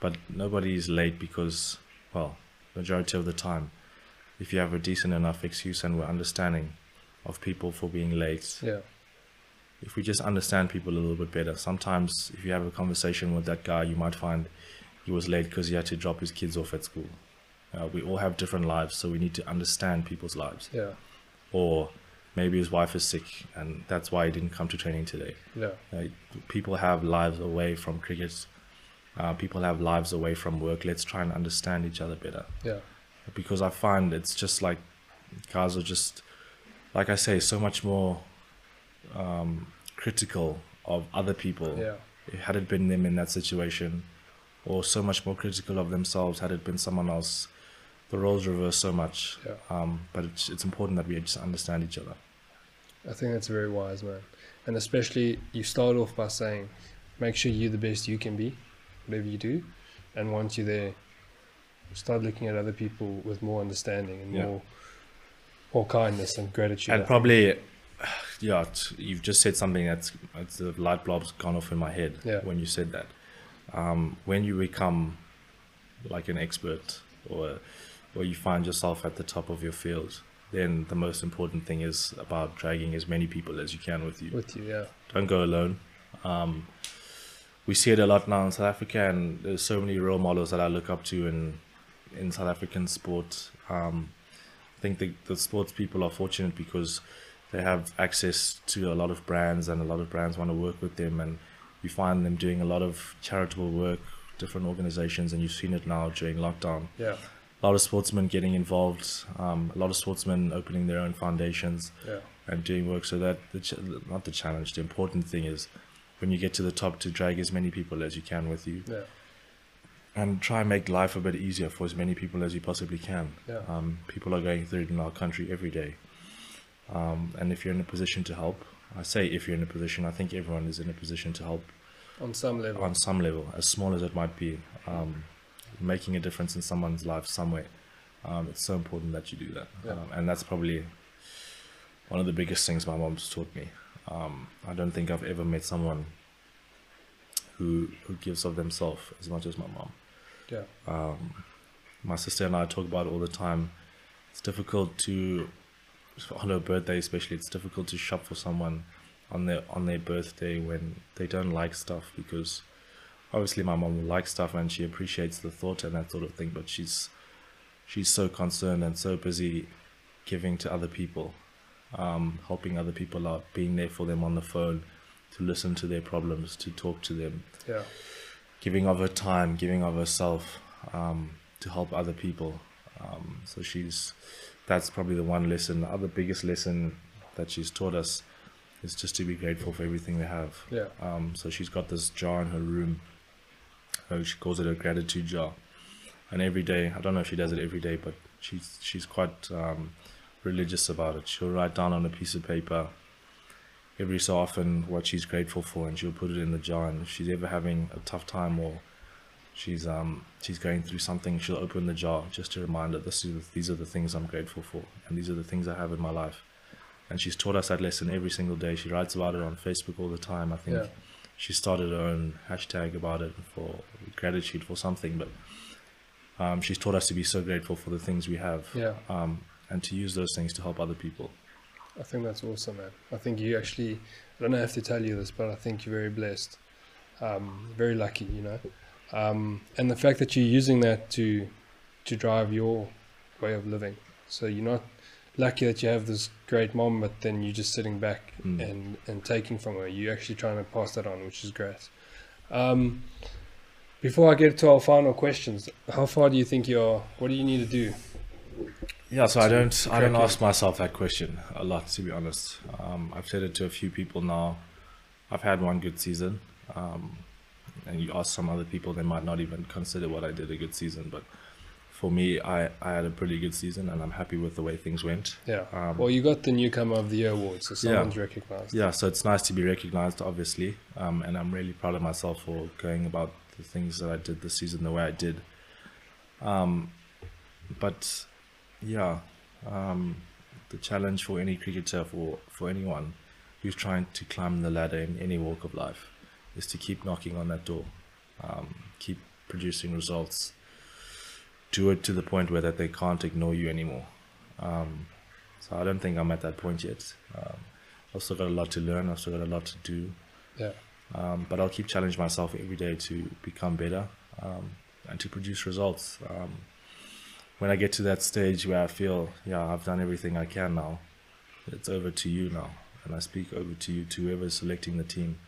but nobody is late because, well, majority of the time, if you have a decent enough excuse and we're understanding of people for being late, yeah. if we just understand people a little bit better, sometimes if you have a conversation with that guy, you might find he was late because he had to drop his kids off at school. Uh, we all have different lives, so we need to understand people's lives. Yeah. Or maybe his wife is sick and that's why he didn't come to training today. Yeah. Uh, people have lives away from cricket. Uh, people have lives away from work. Let's try and understand each other better. Yeah. Because I find it's just like guys are just, like I say, so much more um, critical of other people. Yeah. Had it been them in that situation, or so much more critical of themselves had it been someone else. The roles reverse so much. Yeah. Um, but it's, it's important that we just understand each other. I think that's very wise, man. And especially you start off by saying, make sure you're the best you can be, whatever you do. And once you're there, start looking at other people with more understanding and yeah. more, more kindness and gratitude. And probably, yeah, you've just said something that's, it's the light bulb's gone off in my head yeah. when you said that. Um, when you become like an expert, or, or you find yourself at the top of your field, then the most important thing is about dragging as many people as you can with you. With you, yeah. Don't go alone. Um, we see it a lot now in South Africa, and there's so many role models that I look up to in in South African sport. um, I think the, the sports people are fortunate because they have access to a lot of brands, and a lot of brands want to work with them, and you find them doing a lot of charitable work, different organizations, and you've seen it now during lockdown. Yeah. A lot of sportsmen getting involved, um, a lot of sportsmen opening their own foundations yeah. and doing work. So that, the ch not the challenge, the important thing is when you get to the top to drag as many people as you can with you. Yeah. And try and make life a bit easier for as many people as you possibly can. Yeah. Um, people are going through it in our country every day. Um, and if you're in a position to help, I say if you're in a position, I think everyone is in a position to help. On some level. On some level, as small as it might be. Um, making a difference in someone's life somewhere. Um, it's so important that you do that. Yeah. Um, and that's probably one of the biggest things my mom's taught me. Um, I don't think I've ever met someone who, who gives of themselves as much as my mom. Yeah. Um, my sister and I talk about it all the time. It's difficult to, on her birthday especially, it's difficult to shop for someone on their on their birthday when they don't like stuff, because obviously my mom will like stuff and she appreciates the thought and that sort of thing, but she's she's so concerned and so busy giving to other people, um, helping other people out, being there for them on the phone, to listen to their problems, to talk to them. Yeah. giving of her time, giving of herself um, to help other people. Um, so she's, that's probably the one lesson. The other biggest lesson that she's taught us is just to be grateful for everything they have. Yeah. Um, so she's got this jar in her room. She calls it a gratitude jar. And every day, I don't know if she does it every day, but she's, she's quite um, religious about it. She'll write down on a piece of paper every so often what she's grateful for, and she'll put it in the jar. And if she's ever having a tough time, or she's um she's going through something, she'll open the jar just to remind her, this is, these are the things I'm grateful for, and these are the things I have in my life. And she's taught us that lesson every single day. She writes about it on Facebook all the time. I think yeah. she started her own hashtag about it for gratitude for something, but um, she's taught us to be so grateful for the things we have, yeah. um, and to use those things to help other people. I think that's awesome, man. I think you actually, I don't have to tell you this, but I think you're very blessed, um, very lucky, you know. Um, and the fact that you're using that to to drive your way of living. So you're not lucky that you have this great mom, but then you're just sitting back mm. and, and taking from her. You're actually trying to pass that on, which is great. Um, before I get to our final questions, how far do you think you are? What do you need to do? Yeah, so I don't I don't ask myself that question a lot, to be honest. Um, I've said it to a few people now. I've had one good season. Um, and you ask some other people, they might not even consider what I did a good season. But for me, I, I had a pretty good season, and I'm happy with the way things went. Yeah. Um, well, you got the Newcomer of the Year award, so someone's yeah. recognized. Yeah, so it's nice to be recognized, obviously. Um, and I'm really proud of myself for going about the things that I did this season the way I did. Um, but... Yeah, um, the challenge for any cricketer, for, for anyone who's trying to climb the ladder in any walk of life, is to keep knocking on that door, um, keep producing results, do it to the point where that they can't ignore you anymore. Um, so I don't think I'm at that point yet. Um, I've still got a lot to learn, I've still got a lot to do. Yeah. Um, but I'll keep challenging myself every day to become better um, and to produce results. Um, When I get to that stage where I feel, yeah, I've done everything I can now, it's over to you now. And I speak over to you, to whoever's selecting the team.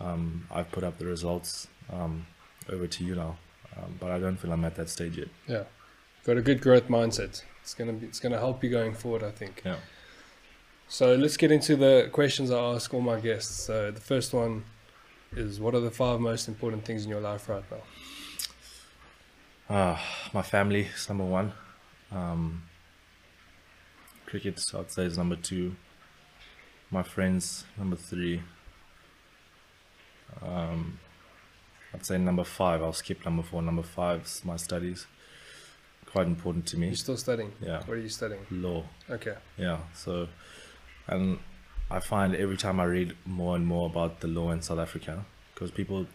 Um, I've put up the results, um, over to you now. Um, but I don't feel I'm at that stage yet. Yeah, got a good growth mindset. It's gonna be, it's gonna help you going forward, I think. Yeah. So let's get into the questions I ask all my guests. So the first one is, what are the five most important things in your life right now? Uh, my family is number one. Um, cricket, I'd say, is number two. My friends, number three. Um, I'd say number five. I'll skip number four. Number five is my studies. Quite important to me. You're still studying? Yeah. What are you studying? Law. Okay. Yeah. So, and I find every time I read more and more about the law in South Africa, because people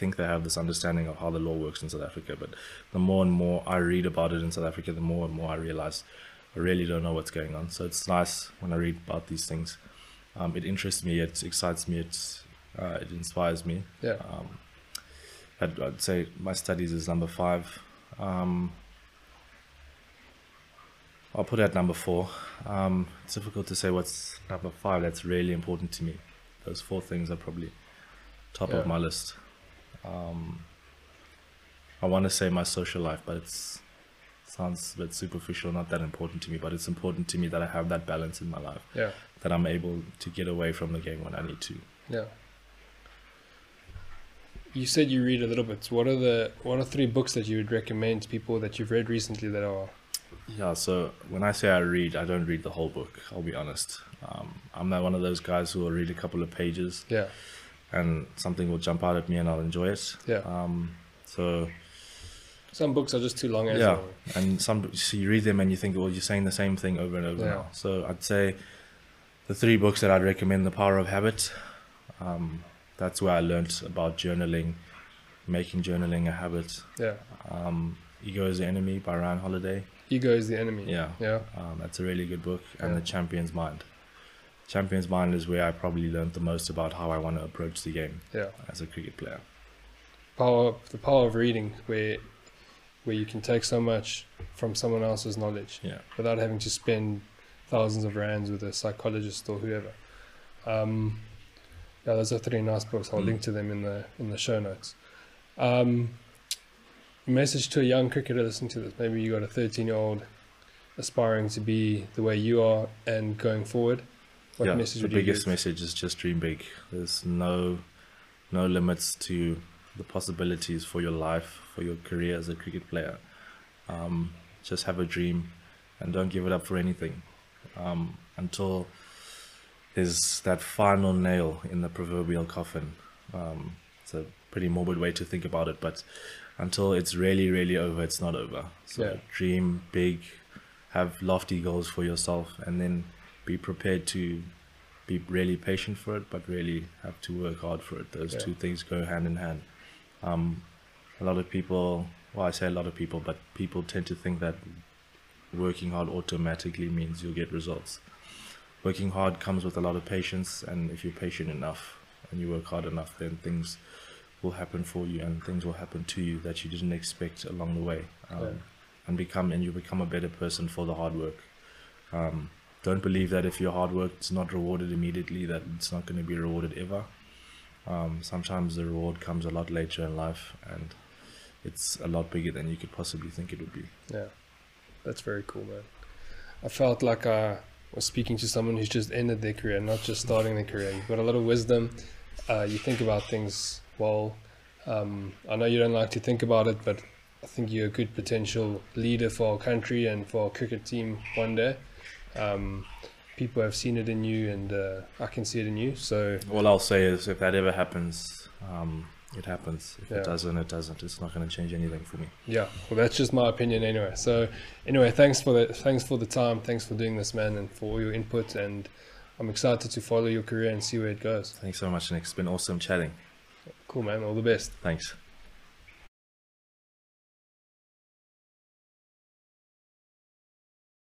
think they have this understanding of how the law works in South Africa, but the more and more I read about it in South Africa, the more and more I realize I really don't know what's going on. So it's nice when I read about these things. Um, it interests me, it excites me, it, uh, it inspires me. Yeah. Um, I'd, I'd say my studies is number five. Um, I'll put at number four. Um, it's difficult to say what's number five. That's really important to me. Those four things are probably top yeah. of my list. Um, I want to say my social life, but it's sounds a bit superficial, not that important to me, but it's important to me that I have that balance in my life, yeah, that I'm able to get away from the game when I need to. Yeah. You said you read a little bit. What are the what are three books that you would recommend to people that you've read recently that are... Yeah, so when I say I read, I don't read the whole book, I'll be honest. Um, I'm not one of those guys who will read a couple of pages. Yeah. And something will jump out at me and I'll enjoy it. Yeah. Um, so some books are just too long. As yeah. Well. And some, so you read them and you think, well, you're saying the same thing over and over yeah. now. So I'd say the three books that I'd recommend: The Power of Habit. Um, that's where I learned about journaling, making journaling a habit. Yeah. Um, Ego Is the Enemy by Ryan Holiday. Ego Is the Enemy. Yeah. Yeah. Um, that's a really good book. And yeah. The Champion's Mind. Champion's Mind is where I probably learned the most about how I want to approach the game yeah. as a cricket player. Power, the power of reading, where where you can take so much from someone else's knowledge yeah. without having to spend thousands of rands with a psychologist or whoever. Um, yeah, those are three nice books. I'll mm. link to them in the in the show notes. Um, message to a young cricketer listening to this. Maybe you got a thirteen-year-old aspiring to be the way you are and going forward. What yeah, message would you give? The biggest message is just dream big. There's no no limits to the possibilities for your life, for your career as a cricket player. Um, just have a dream and don't give it up for anything um, until there's that final nail in the proverbial coffin. Um, it's a pretty morbid way to think about it, but until it's really, really over, it's not over. So yeah. Dream big, have lofty goals for yourself, and then be prepared to be really patient for it, but really have to work hard for it. Those yeah. two things go hand in hand. Um, a lot of people, well, I say a lot of people, but people tend to think that working hard automatically means you'll get results. Working hard comes with a lot of patience, and if you're patient enough and you work hard enough, then things will happen for you and things will happen to you that you didn't expect along the way. Um, yeah. And become and you become a better person for the hard work. Um, don't believe that if your hard work is not rewarded immediately, that it's not going to be rewarded ever. Um, sometimes the reward comes a lot later in life, and it's a lot bigger than you could possibly think it would be. Yeah, that's very cool, man. I felt like I was speaking to someone who's just ended their career, not just starting their career. You've got a lot of wisdom. Uh, you think about things well. Um, I know you don't like to think about it, but I think you're a good potential leader for our country and for our cricket team one day. Um, people have seen it in you, and uh, I can see it in you. So all I'll say is, if that ever happens, um, it happens. If yeah. it doesn't, it doesn't. It's not going to change anything for me. Yeah. Well, that's just my opinion anyway. So anyway, thanks for the thanks for the time. Thanks for doing this, man, and for all your input. And I'm excited to follow your career and see where it goes. Thanks so much, Nick. It's been awesome chatting. Cool, man. All the best. Thanks.